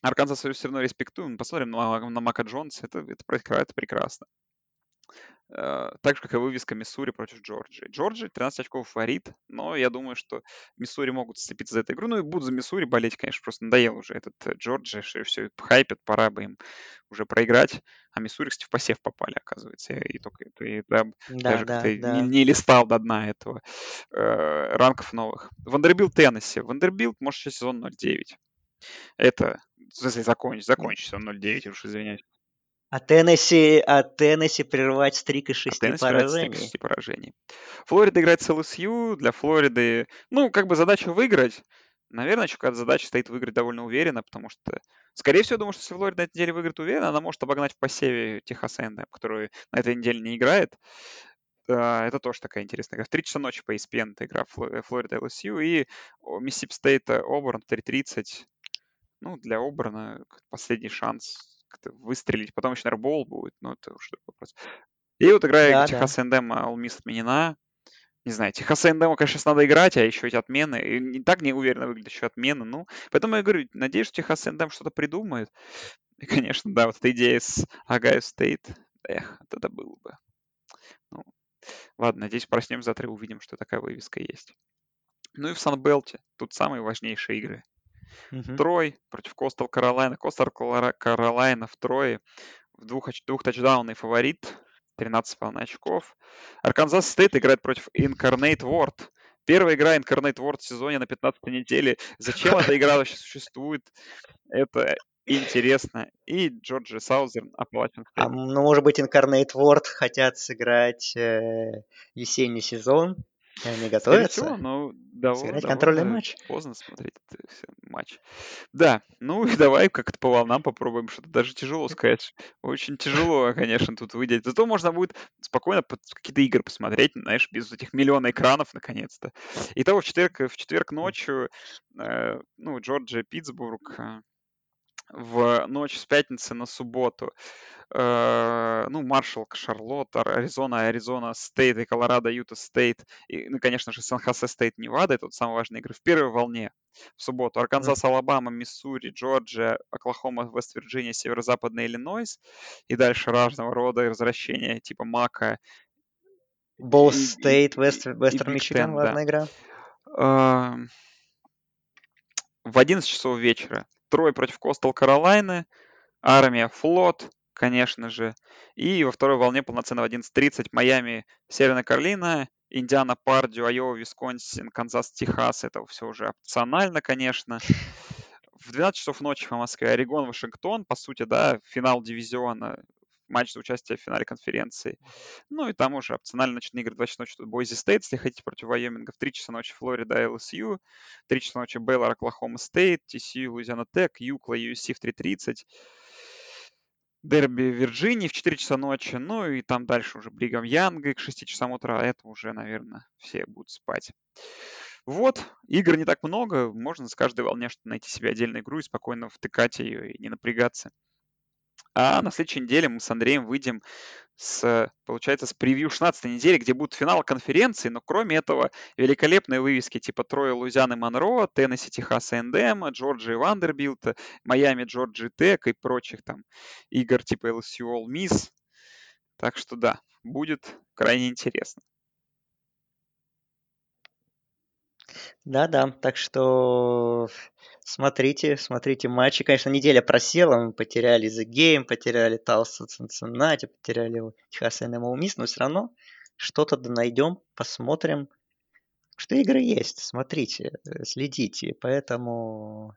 Арканзас все равно респектуем. Посмотрим на, на Мака Джонса. Это, это, это прекрасно. Так же, как и вывеска Миссури против Джорджии. Джорджия тринадцать очков фаворит, но я думаю, что Миссури могут сцепиться за эту игру. Ну и будут за Миссури болеть, конечно, просто надоел уже этот Джорджия, что все хайпят, пора бы им уже проиграть. А Миссури, кстати, в посев попали, оказывается. И только и, да, да, даже да, как-то да. Не, не листал до дна этого э, ранков новых. Вандербилт Теннесси. Вандербилт, может, еще сезон ноль девять. Это, если закончится, закончится ноль девять, уж извиняюсь. А Теннесси, а Теннесси прервать стрик из шести а поражений. Из шести поражений. Флорида играет с эл эс ю. Для Флориды, ну, как бы задача выиграть. Наверное, еще какая-то задача стоит выиграть довольно уверенно, потому что, скорее всего, думаю, что если Флорида на этой неделе выиграет уверенно, она может обогнать в посеве Техас Эндем, который на этой неделе не играет. Это тоже такая интересная игра. В три часа ночи по и эс пи эн это игра Флорида эл эс ю и Миссисипи Стейт Оберн в три тридцать. Ну, для Оберна последний шанс как-то выстрелить. Потом еще, наверное, бол будет, но это уж такой вопрос. И вот игра да, Техас Эндем, да. All Miss отменена. Не знаю, Техас Эндем, конечно, сейчас надо играть, а еще эти отмены. И не так неуверенно выглядят еще отмены. Ну, поэтому я говорю, надеюсь, что Техас Эндем что-то придумает. И, конечно, да, вот эта идея с Огайо Стейт. Эх, вот это было бы. Ну, ладно, надеюсь, проснемся завтра и увидим, что такая вывеска есть. Ну и в Санбелте. Тут самые важнейшие игры. Uh-huh. Трой против Костел Каролайна. Костел Каролайна в трое. В двух, двух тачдаунный фаворит. тринадцать с половиной очков. Арканзас Стейт играет против Incarnate World. Первая игра Incarnate World в сезоне на пятнадцатой неделе. Зачем эта игра вообще существует? Это интересно. И Джорджи Саузерн Апалачин Стейт. А, ну, может быть, Incarnate World хотят сыграть э, весенний сезон. Они готовятся. Всего, но довольно, сыграть контрольный матч. Поздно смотреть матч. Да, ну и давай как-то по волнам попробуем что-то. Даже тяжело сказать. Очень тяжело, конечно, тут выделить. Зато можно будет спокойно какие-то игры посмотреть, знаешь, без этих миллиона экранов, наконец-то. Итого в четверг, в четверг ночью, э, ну, Джорджия, Питтсбург, э, в ночь с пятницы на субботу. Э, ну, Маршалл, Шарлотт, Аризона, Аризона Стейт и Колорадо, Юта Стейт. И, ну, конечно же, Сан-Хосе Стейт, Невада. Это вот самые важные игры в первой волне в субботу. Арканзас, mm-hmm. Алабама, Миссури, Джорджия, Оклахома, Вест-Вирджиния, Северо-Западный, Иллинойс. И дальше разного рода возвращения типа Мака. Болл Стейт, Вестерн Мичиган, важная игра. Э, в одиннадцать часов вечера Трой против Костел Каролайны, Армия, Флот, конечно же. И во второй волне полноценно в одиннадцать тридцать Майами, Северная Каролина, Индиана, Пердью, Айова, Висконсин, Канзас, Техас. Это все уже опционально, конечно. В двенадцать часов ночи по Москве Орегон, Вашингтон. По сути, да, финал дивизиона, матч за участие в финале конференции. Ну и там уже опционально ночные игры. два часа ночи тут Бойзи Стейт, если хотите, против Вайоминга. В три часа ночи Флорида, эл эс ю. В три часа ночи Baylor, Oklahoma State, ти си ю, Луизиана Tech, Юкла, ю эс си в три тридцать. дерби Вирджинии в четыре часа ночи, ну и там дальше уже Бригам Янга к шести часам утра, это уже, наверное, все будут спать. Вот, игр не так много, можно с каждой волне что-то найти себе отдельную игру и спокойно втыкать ее и не напрягаться. А на следующей неделе мы с Андреем выйдем с, получается, с превью шестнадцатой недели, где будут финалы конференции, но кроме этого великолепные вывески типа Троя, Луизианы, Монро, Теннесси, Техаса Эндем, Джорджии, Вандербилта, Майами, Джорджии Тек и прочих там игр типа эл эс ю, All Miss. Так что да, будет крайне интересно. Да-да, так что смотрите, смотрите матчи. Конечно, неделя просела, мы потеряли The Game, потеряли Талса, Цинциннати, потеряли Техас Эндем, но все равно что-то найдем, посмотрим. Что игры есть, смотрите, следите. Поэтому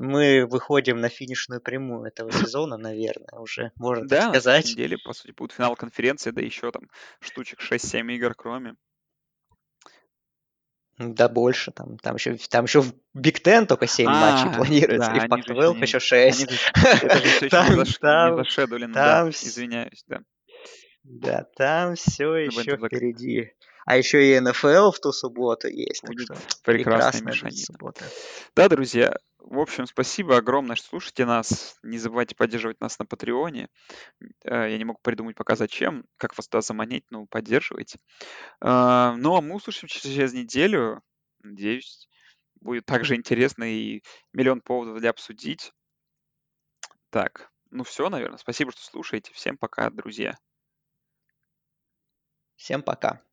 мы выходим на финишную прямую этого сезона, наверное, уже можно да, так сказать. Да, на неделе, по сути, будет финал конференции, да еще там штучек шесть-семь игр кроме. Да больше, там, там, еще, там еще в Big Ten только семь а, матчей планируется, да, и в Pac двенадцать еще шесть. Же, это же все там, еще не, заш... там, не зашедулено, там, да, извиняюсь, да. Да, там все еще впереди. А еще и эн эф эл в ту субботу есть, так что прекрасная, прекрасная суббота. Да, друзья, в общем, спасибо огромное, что слушаете нас. Не забывайте поддерживать нас на Патреоне. Я не могу придумать пока зачем, как вас туда заманить, но поддерживайте. Ну, а мы услышимся через неделю. Надеюсь, будет также интересно и миллион поводов для обсудить. Так, ну все, наверное. Спасибо, что слушаете. Всем пока, друзья. Всем пока.